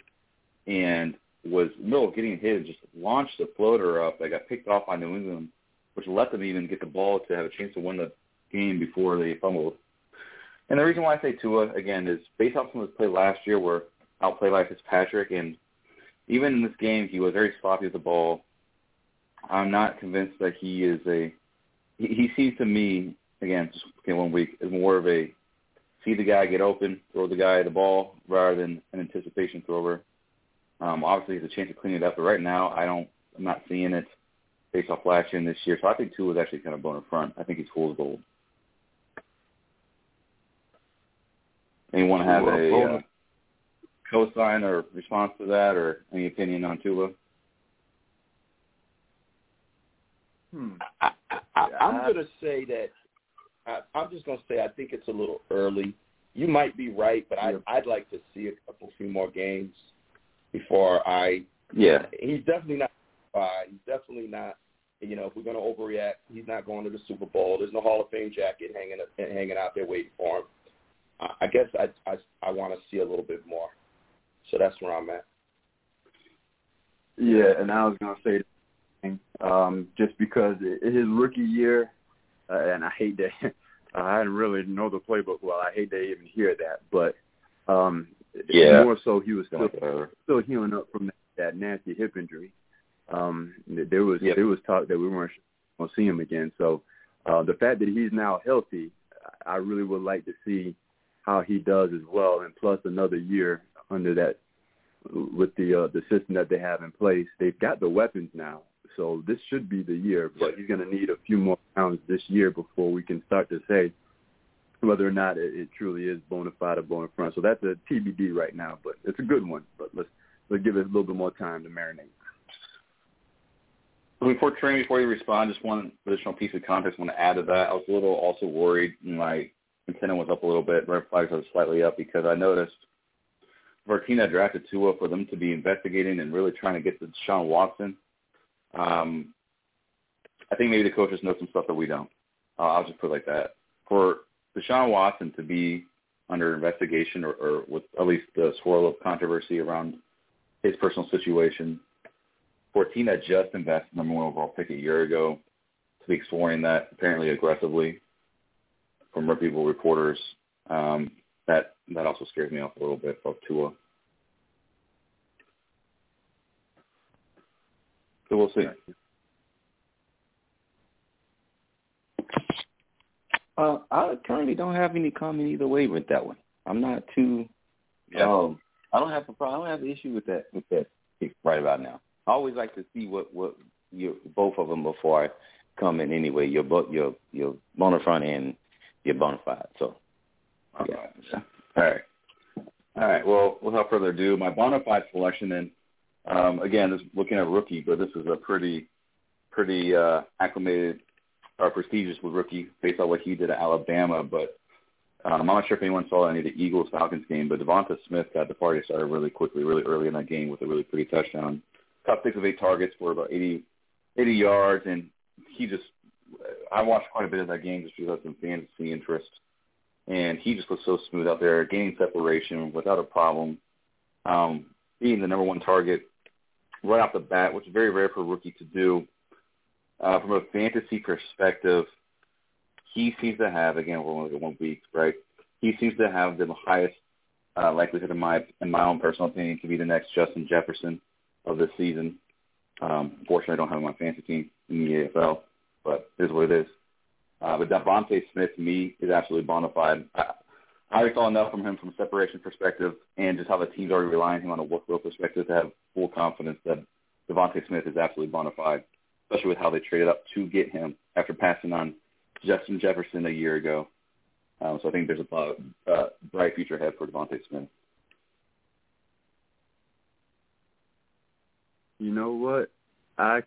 and was in the middle of getting hit and just launched a floater up that got picked off by New England, which let them even get the ball to have a chance to win the game before they fumbled. And the reason why I say Tua, again, is based off some of his play last year where outplayed by Fitzpatrick, and even in this game, he was very sloppy with the ball. I'm not convinced that he is he seems to me, again, just 1 week, is more of a see the guy get open, throw the guy the ball rather than an anticipation thrower. Obviously, there's a chance to clean it up, but right now, I'm not seeing it based off last year and this year. So I think Tua is actually kind of Bonafront. I think he's fool's gold. Anyone have a cosign or response to that, or any opinion on Tua? I'm going to say that I'm just going to say I think it's a little early. You might be right, but I'd like to see a few more games before I. Yeah. He's definitely not. He's definitely not. You know, if we're going to overreact, he's not going to the Super Bowl. There's no Hall of Fame jacket hanging out there waiting for him. I guess I want to see a little bit more. So that's where I'm at. Yeah, and I was going to say thing, just because his rookie year, and I hate that. I didn't really know the playbook well. I hate to even hear that, but more so he was still healing up from that nasty hip injury. There was talk that we weren't going to see him again. So the fact that he's now healthy, I really would like to see how he does as well. And plus another year under that with the system that they have in place. They've got the weapons now. So this should be the year, but he's going to need a few more pounds this year before we can start to say whether or not it truly is Bonafide or Bonafront. So that's a TBD right now, but it's a good one. But let's give it a little bit more time to marinate. Before you respond, just one additional piece of context I want to add to that. I was a little also worried, and my antenna was up a little bit. Red flags were slightly up because I noticed Vertina drafted Tua for them to be investigating and really trying to get to Deshaun Watson. I think maybe the coaches know some stuff that we don't. I'll just put it like that. For Deshaun Watson to be under investigation or with at least the swirl of controversy around his personal situation, Fortina just invested in the number 1 overall pick a year ago to be exploring that apparently aggressively from reputable reporters. That also scares me off a little bit of Tua. So we'll see. I currently don't have any comment either way with that one. I'm not too. Yeah. I don't have an issue with that right about now. I always like to see what you both of them before I comment. Anyway, your Bonafront and your Bonafide. So. Yeah. All right. Well, without further ado, my Bonafide selection and. Again, this looking at rookie, but this is a pretty acclimated or prestigious rookie based on what he did at Alabama. But I'm not sure if anyone saw any of the Eagles-Falcons game, but Devonta Smith got the party started really quickly, really early in that game with a really pretty touchdown. Top 6 of 8 targets for about 80 yards, and I watched quite a bit of that game just because of some fantasy interest, and he just was so smooth out there, gaining separation without a problem, being the number 1 target right off the bat, which is very rare for a rookie to do. From a fantasy perspective, he seems to have, again, we're only 1 week, right? He seems to have the highest likelihood, in my own personal opinion, to be the next Justin Jefferson of this season. Fortunately, I don't have him on my fantasy team in the AFL, but it is what it is. But Devontae Smith, to me, is absolutely bonafide. I already saw enough from him from a separation perspective and just how the team's already relying on him on a workload perspective to have full confidence that Devontae Smith is absolutely bona fide, especially with how they traded up to get him after passing on Justin Jefferson a year ago. So I think there's a bright future ahead for Devontae Smith. You know what? I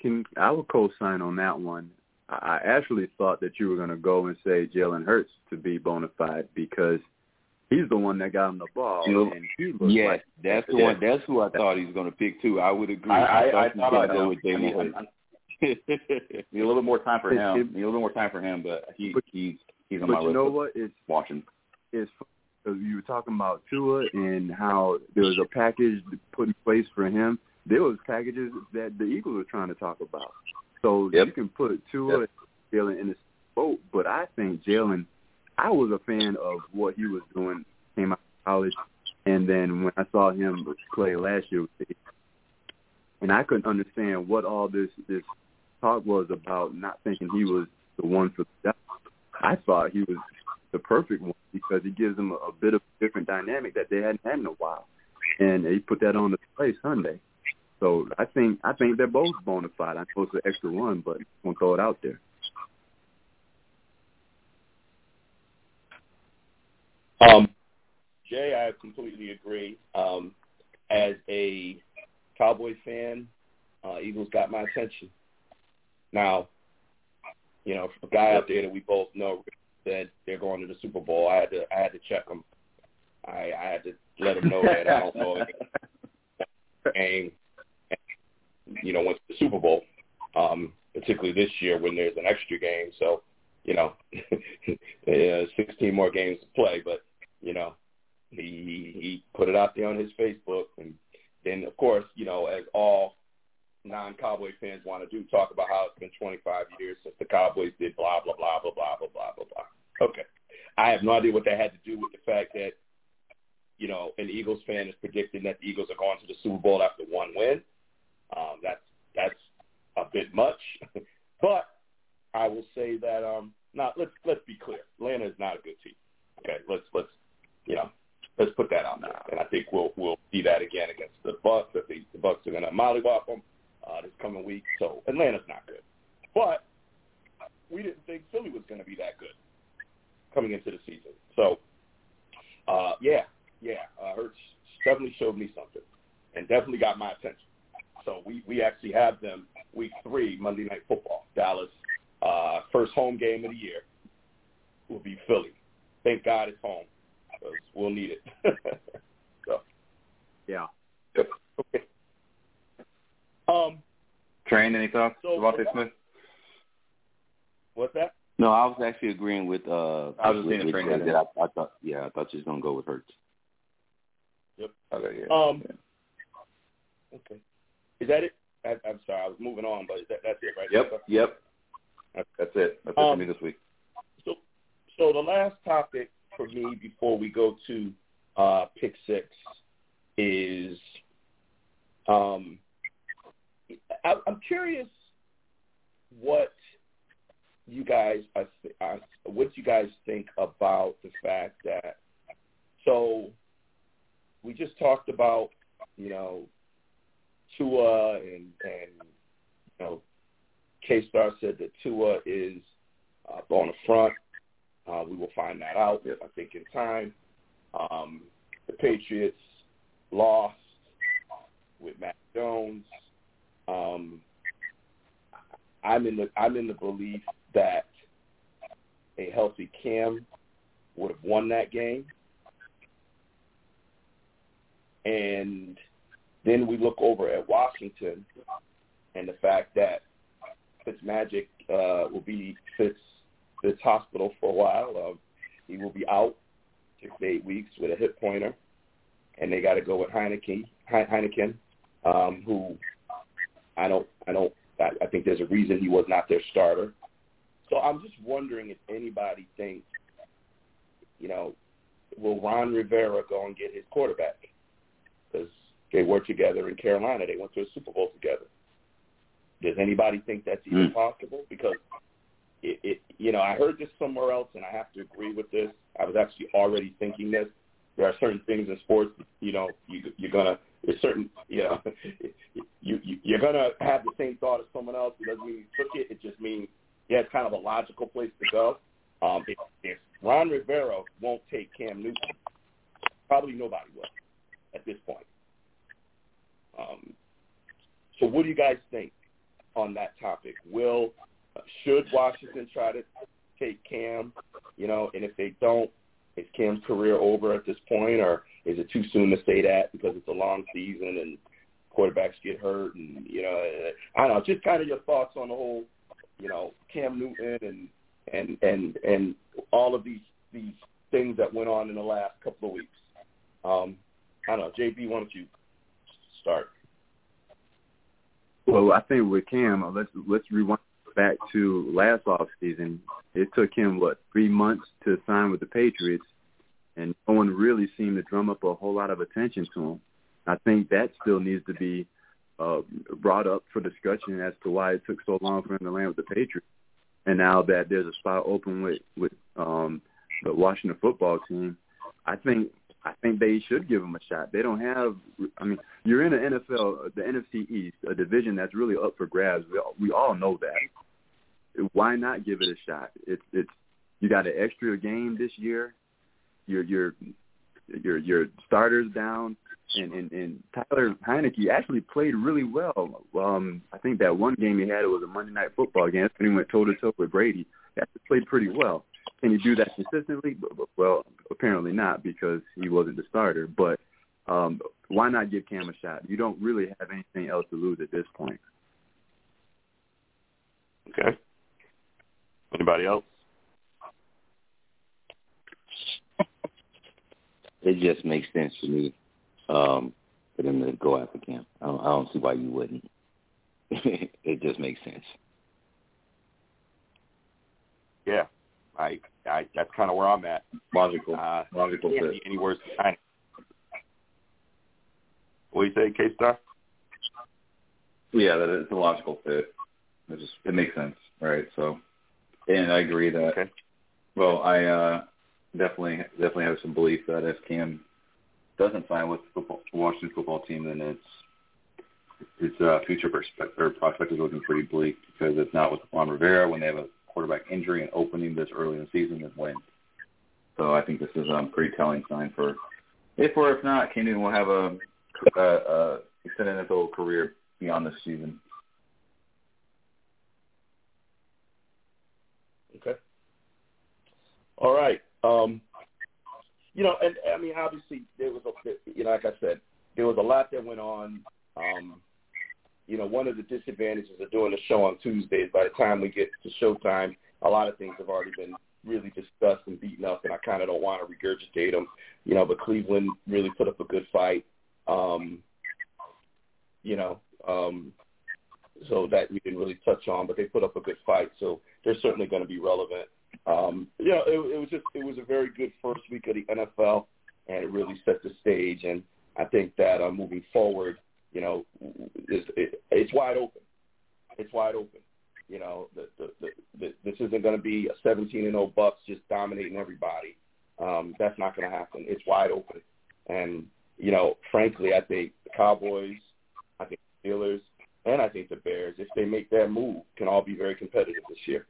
would co-sign on that one. I actually thought that you were going to go and say Jalen Hurts to be bona fide because he's the one that got him the ball. That's the one. That's who I thought he was going to pick too. I would agree. I thought I'd go with Jamie. Need a little more time for him. Need a little more time for him, but he's on my list. But you know what? It's watching. It's funny. You were talking about Tua and how there was a package put in place for him. There was packages that the Eagles were trying to talk about. So you can put Tua and Jalen in the boat, but I think Jalen. I was a fan of what he was doing, came out of college, and then when I saw him play last year, and I couldn't understand what all this talk was about, not thinking he was the one for the job. I thought he was the perfect one because he gives them a bit of a different dynamic that they hadn't had in a while, and he put that on the play Sunday. So I think they're both bona fide. I'm supposed to extra one, but I'm going to throw it out there. Jay, I completely agree. As a Cowboy fan, Eagles got my attention. Now, you know, a guy out there that we both know that they're going to the Super Bowl. I had to check him. I had to let him know that I don't know. And you know, went to the Super Bowl, particularly this year when there's an extra game. So, you know, 16 more games to play, but you know. He put it out there on his Facebook, and then of course, you know, as all non-Cowboy fans want to do, talk about how it's been 25 years since the Cowboys did blah, blah, blah, blah, blah, blah, blah, blah, blah. Okay. I have no idea what that had to do with the fact that, you know, an Eagles fan is predicting that the Eagles are going to the Super Bowl after one win. That's a bit much. But I will say that let's be clear. Atlanta is not a good team. Okay, let's put that out there. And I think we'll see that again against the Bucs. I think the Bucs are going to mollywop them this coming week. So Atlanta's not good. But we didn't think Philly was going to be that good coming into the season. So, Hurts definitely showed me something and definitely got my attention. So we actually have them week 3, Monday Night Football. Dallas, first home game of the year will be Philly. Thank God it's home, because we'll need it. So, yeah. Okay. Train, any thoughts about this, Smith? What's that? No, I was actually agreeing with. I was seeing Train. I thought she was gonna go with Hurts. Yep. Okay. Yeah. Yeah. Okay. Is that it? I'm sorry, I was moving on, but that's it, right? Yep. That's it. That's it for me this week. So the last topic for me before we go to Pick 6 is I'm curious what you guys think about the fact that, so we just talked about, you know, Tua and you know, KStarr said that Tua is Bonafront. We will find that out, I think, in time. The Patriots lost with Matt Jones. I'm in the belief that a healthy Cam would have won that game. And then we look over at Washington and the fact that Fitzmagic will be Fitz hospital for a while. He will be out 6 to 8 weeks with a hip pointer, and they got to go with Heineken, who I think there's a reason he was not their starter. So I'm just wondering if anybody thinks, you know, will Ron Rivera go and get his quarterback? Because they were together in Carolina. They went to a Super Bowl together. Does anybody think that's even possible? Because I heard this somewhere else, and I have to agree with this. I was actually already thinking this. There are certain things in sports, you know, you're gonna have the same thought as someone else. It doesn't mean you took it. It just means, it's kind of a logical place to go. If Ron Rivera won't take Cam Newton, probably nobody will at this point. So what do you guys think on that topic? Should Washington try to take Cam, you know, and if they don't, is Cam's career over at this point, or is it too soon to say that because it's a long season and quarterbacks get hurt and, you know, I don't know, just kind of your thoughts on the whole, you know, Cam Newton and all of these things that went on in the last couple of weeks. I don't know, JB, why don't you start? Well, I think with Cam, let's rewind back to last offseason. It took him, 3 months to sign with the Patriots, and no one really seemed to drum up a whole lot of attention to him. I think that still needs to be brought up for discussion as to why it took so long for him to land with the Patriots. And now that there's a spot open with the Washington football team, I think they should give him a shot. They don't have – I mean, you're in the NFL, the NFC East, a division that's really up for grabs. We all know that. Why not give it a shot? It's you got an extra game this year. Your starters down, and Tyler Heineke actually played really well. I think that one game he had, it was a Monday Night Football game. He went toe-to-toe with Brady. He actually played pretty well. Can you do that consistently? Well, apparently not, because he wasn't the starter. But why not give Cam a shot? You don't really have anything else to lose at this point. Okay. Anybody else? It just makes sense to me for them to go after Cam. I don't see why you wouldn't. It just makes sense. Yeah, I that's kind of where I'm at. Logical. Yeah. Any words? What do you say, KStarr? Yeah, that it's a logical fit. It makes sense, right? So, and I agree that. Okay. Well, I definitely have some belief that if Cam doesn't sign with the Washington football team, then its future perspective or prospect is looking pretty bleak, because it's not with Ron Rivera. When they have a quarterback injury and opening this early in the season, then win. So I think this is a pretty telling sign for, if not, Cam Newton will have a extended NFL career beyond this season. Okay. All right. I mean, obviously there was like I said, there was a lot that went on. One of the disadvantages of doing the show on Tuesdays, by the time we get to showtime, a lot of things have already been really discussed and beaten up, and I kind of don't want to regurgitate them, but Cleveland really put up a good fight. So that we didn't really touch on, but they put up a good fight, so they're certainly going to be relevant. It was a very good first week of the NFL, and it really set the stage, and I think that moving forward, it's wide open. This isn't going to be a 17-0 Bucs just dominating everybody. That's not going to happen. It's wide open. And, frankly, I think the Cowboys, I think the Steelers, and I think the Bears, if they make that move, can all be very competitive this year.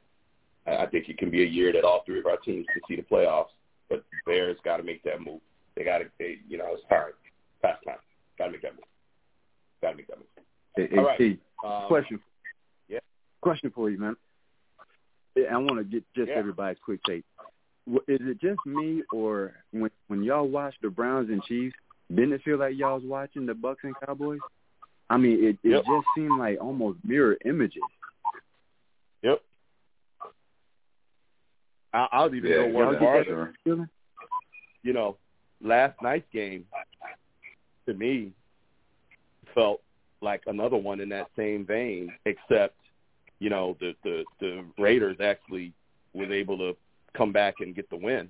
I think it can be a year that all three of our teams can see the playoffs, but the Bears got to make that move. They got to, it's time. Past time. Got to make that move. Hey, all right. Hey, question for you, man. I want to get everybody's quick take. Is it just me, or when y'all watched the Browns and Chiefs, didn't it feel like y'all was watching the Bucs and Cowboys? I mean, it just seemed like almost mirror images. Yep. I'll even go one farther. Last night's game, to me, felt like another one in that same vein, except, the Raiders actually was able to come back and get the win.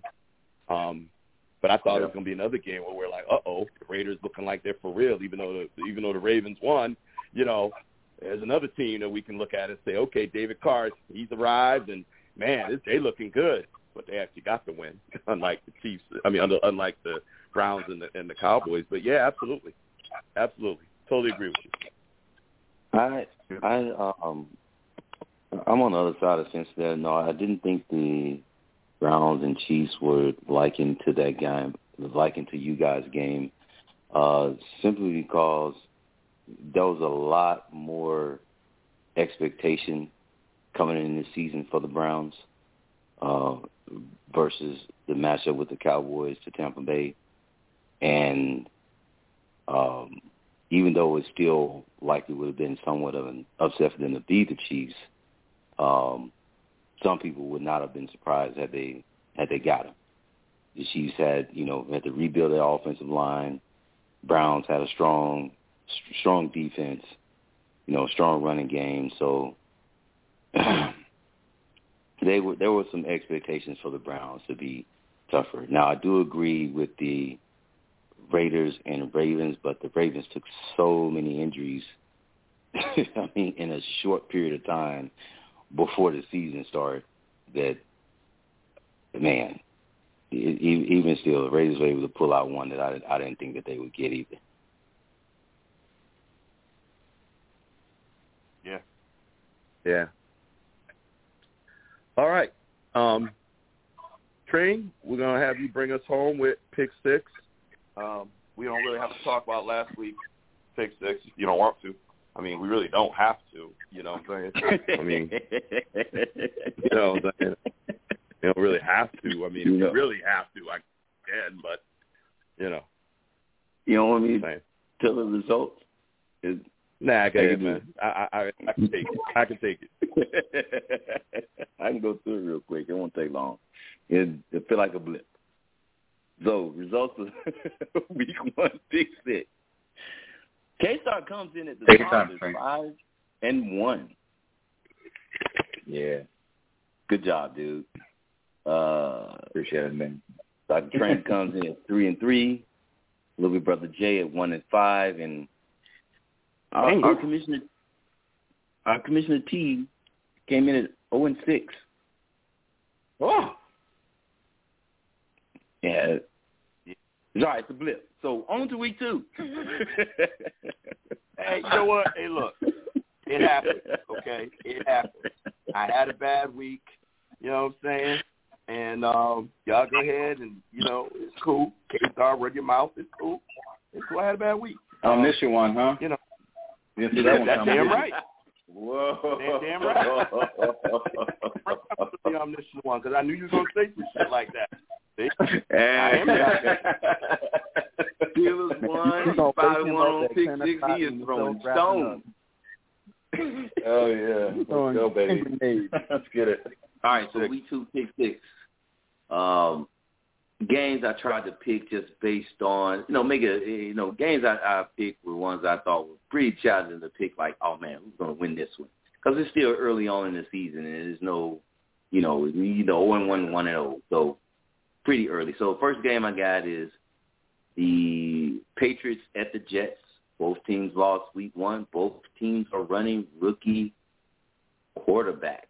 But I thought it was going to be another game where we're like, the Raiders looking like they're for real, even though the Ravens won. There's another team that we can look at and say, okay, David Carr, he's arrived, and man, they looking good. But they actually got the win, unlike the Browns and the Cowboys. But yeah, absolutely. Totally agree with you. I'm on the other side of the sense that no, I didn't think the Browns and Chiefs were likened to you guys' game, simply because there was a lot more expectation coming in this season for the Browns versus the matchup with the Cowboys to Tampa Bay, and. Even though it still likely would have been somewhat of an upset for them to beat the Chiefs, some people would not have been surprised had they got him. The Chiefs had to rebuild their offensive line. Browns had a strong defense, strong running game. So there were some expectations for the Browns to be tougher. Now, I do agree with the Raiders and Ravens, but the Ravens took so many injuries in a short period of time before the season started that, man, even still, the Raiders were able to pull out one that I didn't think that they would get either. Yeah. All right. Train, we're going to have you bring us home with pick six. We don't really have to talk about last week's pick six if you don't want to. I mean, we really don't have to, you know what I'm saying? I mean, you don't really have to. I mean, if you really have to, I can, but, You don't want me to tell the results? Nah, I got it, man. I can take it. I can go through it real quick. It won't take long. It feel like a blip. So, results of week 1, pick six. KStarr comes in at the top as 1-1. Yeah. Good job, dude. Appreciate it, man. Dr. Train comes in at 3-3. Little brother Jay at 1-5, and our commissioner T came in at 0-6. Oh, yeah. It's all right, it's a blip. So on to week 2. Hey, you know what? Hey, look, it happens. Okay, it happens. I had a bad week. You know what I'm saying? And y'all go ahead and, you know, it's cool. KStarr, run your mouth. It's cool. It's cool. I had a bad week. I'll miss your one, huh? You know. That's damn right. Whoa. That's damn right. I'll miss your one because I knew you were going to say some shit like that. See? Steelers won. 5-1 on 6-6. He is throwing stones. Oh, yeah. Let's go, baby. Let's get it. All right, so week 2, pick 6. Games I tried to pick just based on, you know, games I picked were ones I thought were pretty challenging to pick, like, oh, man, who's going to win this one? Because it's still early on in the season, and there's no, you know, you know, 1-1, 1-0, so pretty early. So first game I got is the Patriots at the Jets. Both teams lost week 1. Both teams are running rookie quarterbacks.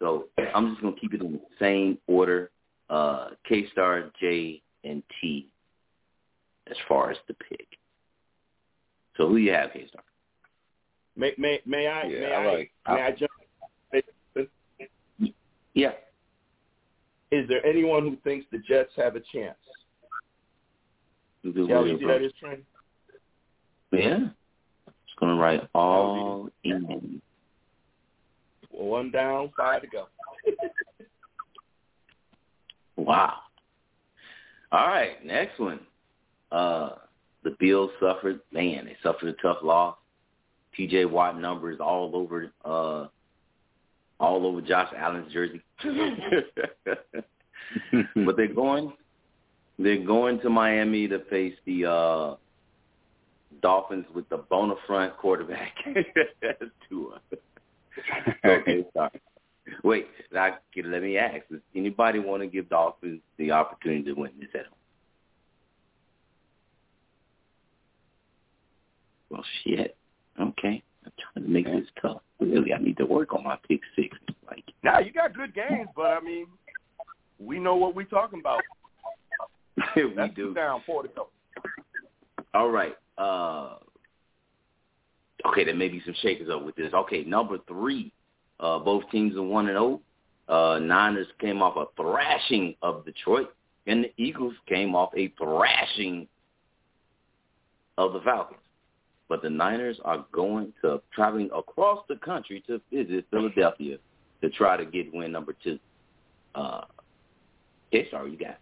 So I'm just going to keep it in the same order, KStarr, J, and T, as far as the pick. So who you have, KStarr? May I jump in? Yeah. Is there anyone who thinks the Jets have a chance? Yeah. It's going to write all in. 1 down, 5 to go. Wow. All right, next one. The Bills suffered. Man, they suffered a tough loss. T.J. Watt numbers all over Josh Allen's jersey. But they're going to Miami to face the Dolphins with the Bonafront quarterback. Tua. Okay, sorry. Wait, let me ask. Does anybody want to give Dolphins the opportunity to win this at home? Well, shit. Okay. I'm trying to make this tough. Really, I need to work on my pick 6. Like, now, you got good games, but, I mean, we know what we're talking about. We do. Down 4 to go. All right. Okay, there may be some shakers up with this. Okay, number 3, both teams are 1-0. Niners came off a thrashing of Detroit, and the Eagles came off a thrashing of the Falcons. But the Niners are traveling across the country to visit Philadelphia to try to get win number 2. KStarr, you got it.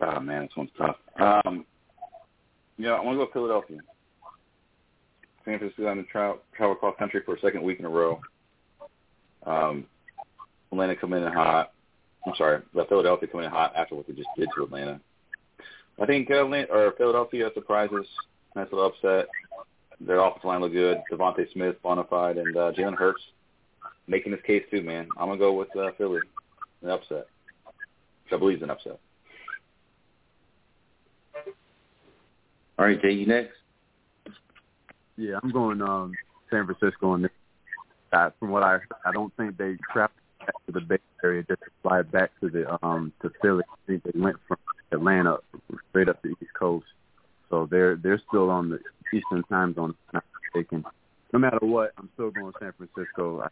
Oh, man, this one's tough. Yeah, I want to go Philadelphia. San Francisco on the travel across country for a second week in a row. Atlanta coming in hot. I'm sorry, but Philadelphia coming in hot after what they just did to Atlanta. I think Philadelphia surprises. Nice little upset. Their offensive line look good. Devonta Smith, Bonofide, and Jalen Hurts making this case too, man. I'm going to go with Philly. An upset. Which I believe is an upset. All right, Jay, you next. Yeah, I'm going San Francisco. And from what I don't think they trapped back to the Bay Area, just to fly back to the to Philly. I think they went from Atlanta straight up the East Coast, so they're still on the Eastern time zone. No matter what, I'm still going San Francisco.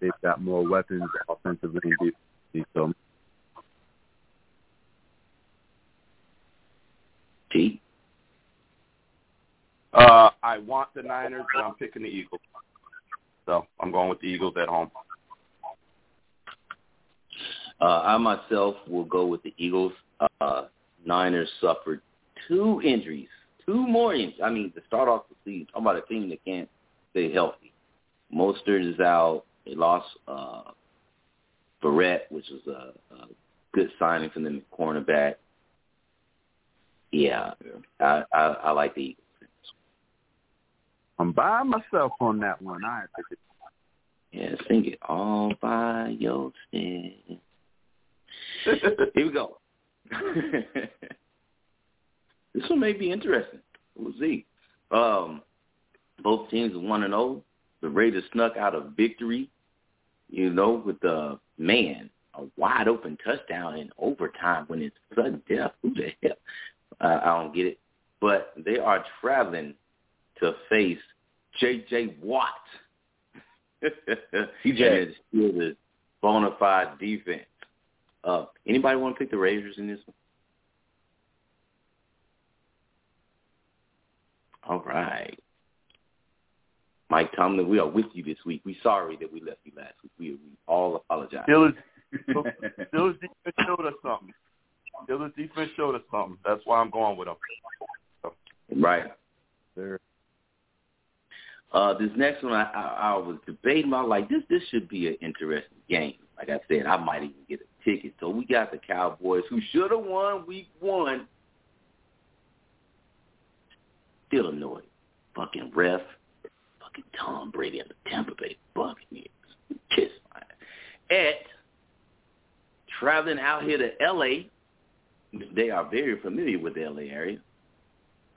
They've got more weapons offensively and defensively. So, T. I want the Niners, but I'm picking the Eagles. So I'm going with the Eagles at home. I myself will go with the Eagles. Niners suffered 2 injuries, 2 more injuries. I mean, to start off the season, I'm about a team that can't stay healthy. Mostert is out. They lost Barrett, which was a good signing for them at cornerback. Yeah. I like the Eagles. I'm by myself on that one. I think it. Yeah, sing it all by yourself. Here we go. This one may be interesting. We'll see. Both teams are 1-0. The Raiders snuck out a victory, you know, with a wide open touchdown in overtime when it's sudden death. Who the hell? I don't get it. But they are traveling to face T.J. Watt. T.J. still the Bonafide defense. Anybody want to pick the Raiders in this one? All right. Mike Tomlin, we are with you this week. We're sorry that we left you last week. We all apologize. Steelers defense showed us something. Steelers defense showed us something. That's why I'm going with them. Right. Sure. This next one, I was debating. I was like, this should be an interesting game. Like I said, I might even get a ticket. So we got the Cowboys, who should have won week one. Still annoyed. Fucking ref. Fucking Tom Brady and the Tampa Bay Buccaneers. Kiss my ass. At traveling out here to L.A., they are very familiar with the L.A. area,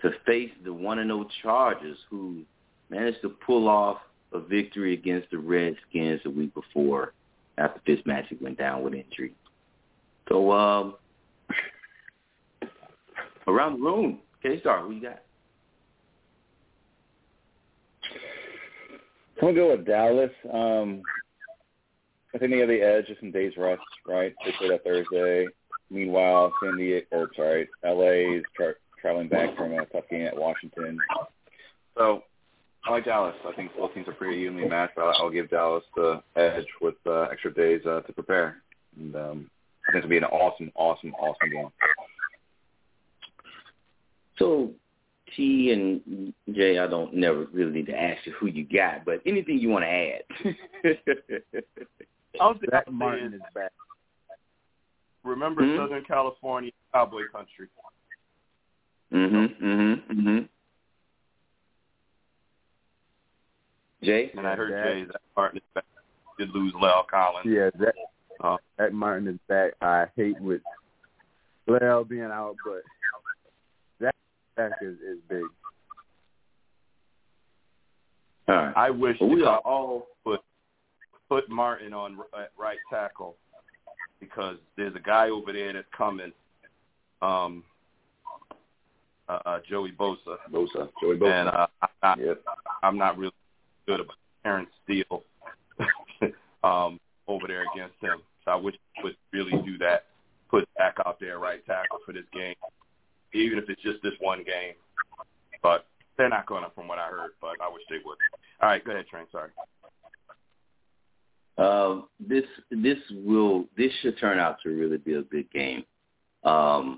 to face the 1-0 Chargers, who managed to pull off a victory against the Redskins the week before after Fitzmagic went down with injury. So, around the room, KStarr, who you got? I'm going to go with Dallas. I think they have the edge of some days rest, right? They play that Thursday. Meanwhile, LA is traveling back from a tough game at Washington. So, I like Dallas. I think both teams are pretty evenly matched. I'll give Dallas the edge with extra days to prepare. And I think it'll be an awesome game. So, T and Jay, I don't never really need to ask you who you got, but anything you want to add? Zach Martin is back. Remember Southern California, cowboy country. Jay? And I heard Jay, Zach Martin is back. Did lose Lel Collins. Yeah, Zach Martin is back. I hate with Lel being out, but Zach back is big. All right. I wish we all put Martin on right tackle, because there's a guy over there that's coming, Joey Bosa. And I'm not really good about Aaron Steele over there against him. So I wish he would really do that, put back out there right tackle for this game, even if it's just this one game. But they're not going to, from what I heard, but I wish they would. All right, go ahead, Train. Sorry. This should turn out to really be a good game. I'm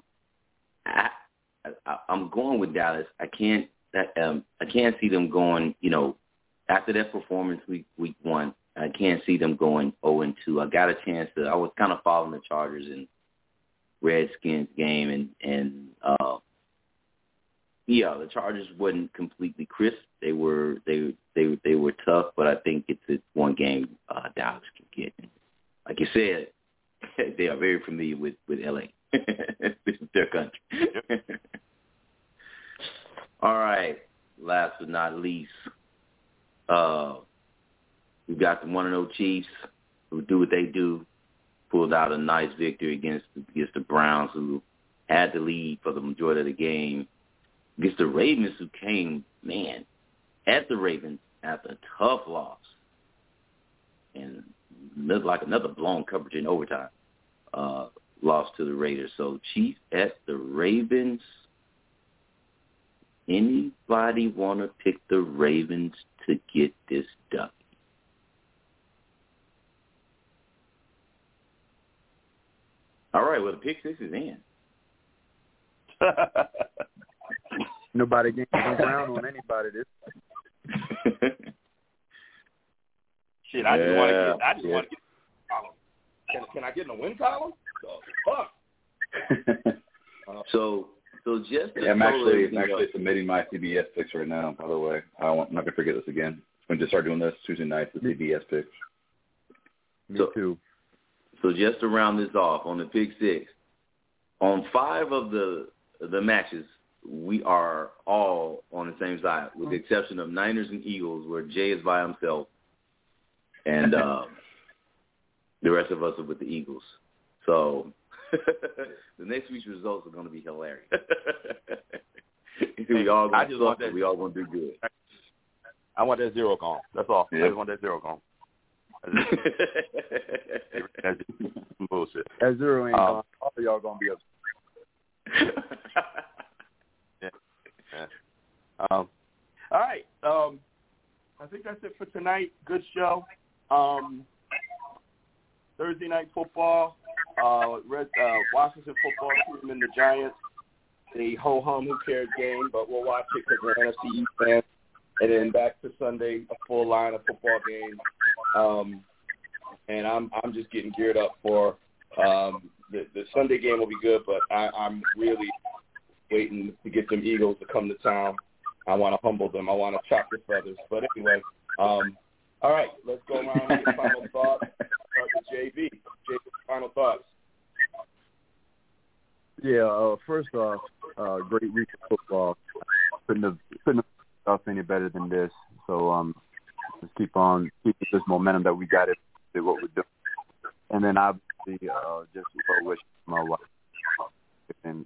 going with Dallas. I can't see them going. You know, after that performance week one, I can't see them going 0-2. I got a chance to. I was kind of following the Chargers and Redskins game, and the Chargers wasn't completely crisp. They were tough, but I think it's one game Dallas can get. Like you said, they are very familiar with L.A. This is their country. All right. Last but not least, we got the 1-0 Chiefs, who do what they do, pulled out a nice victory against the Browns, who had the lead for the majority of the game, against the Ravens, who came, man, at the Ravens after a tough loss, and looked like another blown coverage in overtime loss to the Raiders. So Chiefs at the Ravens. Anybody want to pick the Ravens to get this done? All right, well, the pick six is in. Nobody getting around on anybody this time. Shit, I just want to get in the win column? Can I get in the win column? So So just to I'm actually submitting my CBS picks right now, by the way. I'm not going to forget this again. I'm going to start doing this Tuesday nights, the CBS picks. Me too. So just to round this off, on the pick six, on five of the matches, we are all on the same side, with the exception of Niners and Eagles, where Jay is by himself, and the rest of us are with the Eagles. So the next week's results are going to be hilarious. we all going to do good. I want that zero gone. That's all. Yeah. I just want that zero gone. That's bullshit. That zero ain't gone. All of y'all going to be upset. Yeah. All right. I think that's it for tonight. Good show. Thursday night football. Washington football team and the Giants. The ho-hum, who cares game, but we'll watch it because we're NFC East fans. And then back to Sunday, a full line of football games. And I'm just getting geared up for the Sunday game will be good, but I'm really waiting to get them Eagles to come to town. I want to humble them. I want to chop their feathers. But anyway, all right, let's go around and get final thoughts. Start with JB. JB, final thoughts. Yeah, first off, great week of football. Couldn't have stuff any better than this. So just keep this momentum that we got it to what we're doing. And then obviously just wish my wife and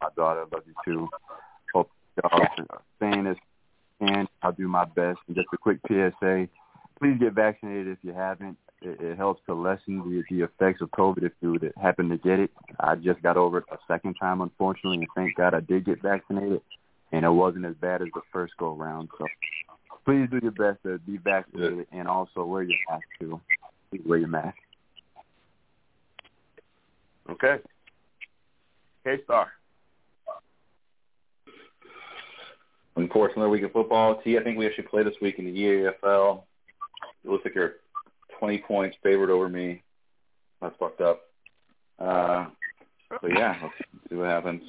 my daughter, love you too. Hope y'all are staying as can. I'll do my best. And just a quick PSA, please get vaccinated if you haven't. It helps to lessen the effects of COVID if you would happen to get it. I just got over it a second time, unfortunately, and thank God I did get vaccinated. And it wasn't as bad as the first go-round. So please do your best to be vaccinated and also wear your mask, too. Please wear your mask. Okay. KStarr. Unfortunately, week of football. I think we actually play this week in the EAFL. It looks like you're 20 points favored over me. That's fucked up. Let's see what happens.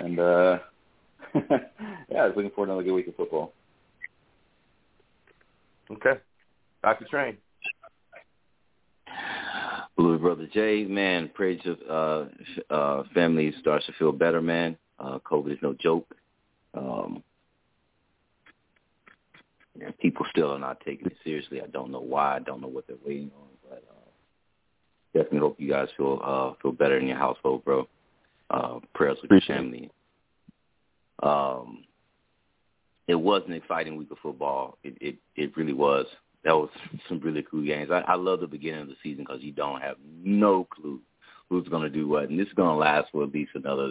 And, I was looking forward to another good week of football. Okay. Dr. Train. Blue Brother Jay, man, pray to families starts to feel better, man. COVID is no joke. And people still are not taking it seriously. I don't know why. I don't know what they're waiting on. But definitely hope you guys feel better in your household, bro. Prayers with your family. It was an exciting week of football. It really was. That was some really cool games. I love the beginning of the season because you don't have no clue who's going to do what, and this is going to last for at least another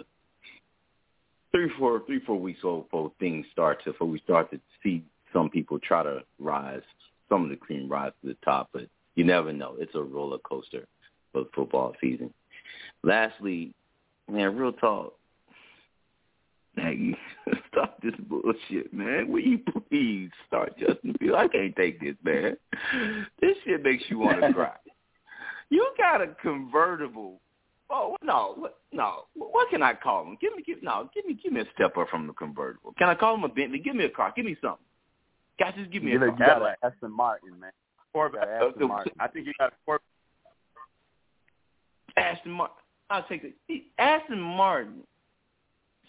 three, 4 weeks before things start to. Before we start to see some people try to rise, some of the cream rise to the top, but you never know. It's a roller coaster for the football season. Lastly, man, real talk. Nagy, stop this bullshit, man. Will you please start Justin Fields? I can't take this, man. This shit makes you want to cry. You got a convertible. Oh no. What can I call him? Give me a step up from the convertible. Can I call him a Bentley? Give me a car. Give me something. Guys, just give me a car. You got an Aston Martin, man. Aston Martin. I think you got a Corvette. Aston Martin. I'll take it. Aston Martin.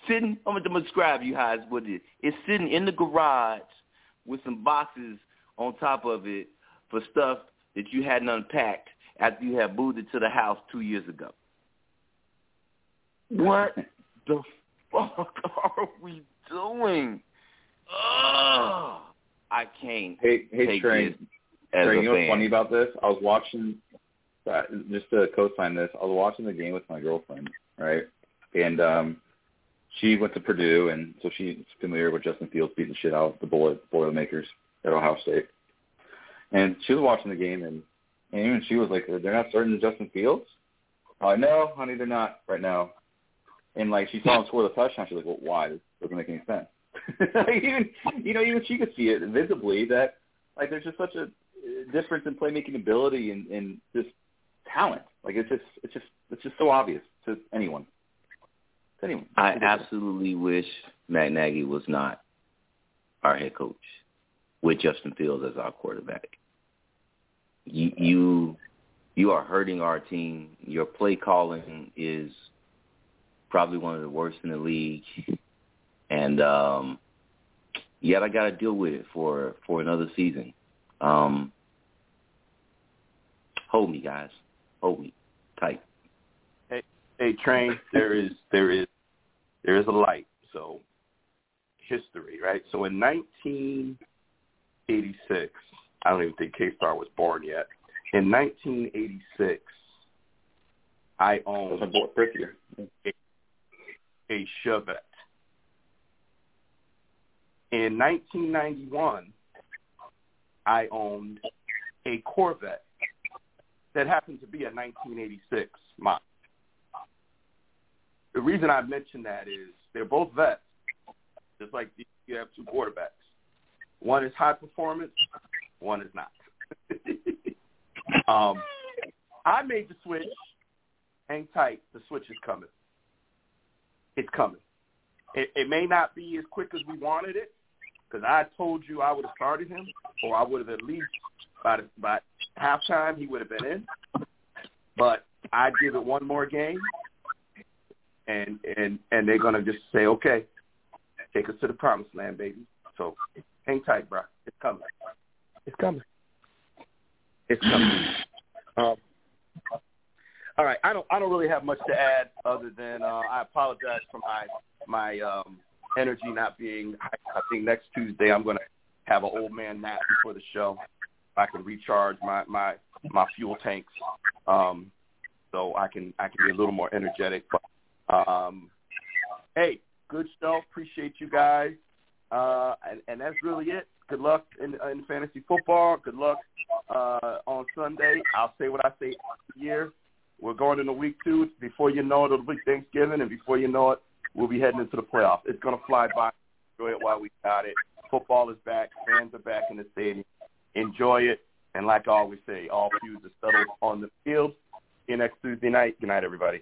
Sitting, I'm going to describe you guys what it is. It's sitting in the garage with some boxes on top of it for stuff that you hadn't unpacked after you had moved it to the house 2 years ago. What the fuck are we doing? Ugh, I can't. Hey, Train. Train, you know what's funny about this? I was watching, just to co-sign this, I was watching the game with my girlfriend, right? And, she went to Purdue, and so she's familiar with Justin Fields beating the shit out of the Boilermakers at Ohio State. And she was watching the game, and even she was like, they're not starting Justin Fields? I'm like, no, honey, they're not right now. And, like, she saw him score the touchdown. She's like, well, why? This doesn't make any sense. even she could see it visibly that, like, there's just such a difference in playmaking ability and just talent. Like, it's just so obvious to anyone. Anyway, I absolutely wish Matt Nagy was not our head coach with Justin Fields as our quarterback. You are hurting our team. Your play calling is probably one of the worst in the league. And yet I got to deal with it for another season. Hold me, guys. Hold me tight. Hey, Train, there is a light. So history, right? So in 1986, I don't even think KStarr was born yet. In 1986, I owned a Chevette. In 1991, I owned a Corvette that happened to be a 1986 model. The reason I mention that is they're both vets, just like you have two quarterbacks. One is high performance, one is not. I made the switch. Hang tight. The switch is coming. It's coming. It may not be as quick as we wanted it, because I told you I would have started him, or I would have at least by halftime he would have been in. But I'd give it one more game, and they're going to just say, okay, take us to the promised land, baby. So hang tight, bro. It's coming. It's coming. It's coming. All right, I don't really have much to add other than I apologize for my energy not being high. I think next Tuesday I'm going to have an old man nap before the show. I can recharge my fuel tanks, so I can be a little more energetic. But hey, good show. Appreciate you guys, and that's really it. Good luck in fantasy football. Good luck on Sunday. I'll say what I say every year. We're going into week 2. Before you know it, it'll be Thanksgiving, and before you know it, we'll be heading into the playoffs. It's going to fly by. Enjoy it while we got it. Football is back. Fans are back in the stadium. Enjoy it. And like I always say, all feuds are settled on the field. See you next Tuesday night. Good night, everybody.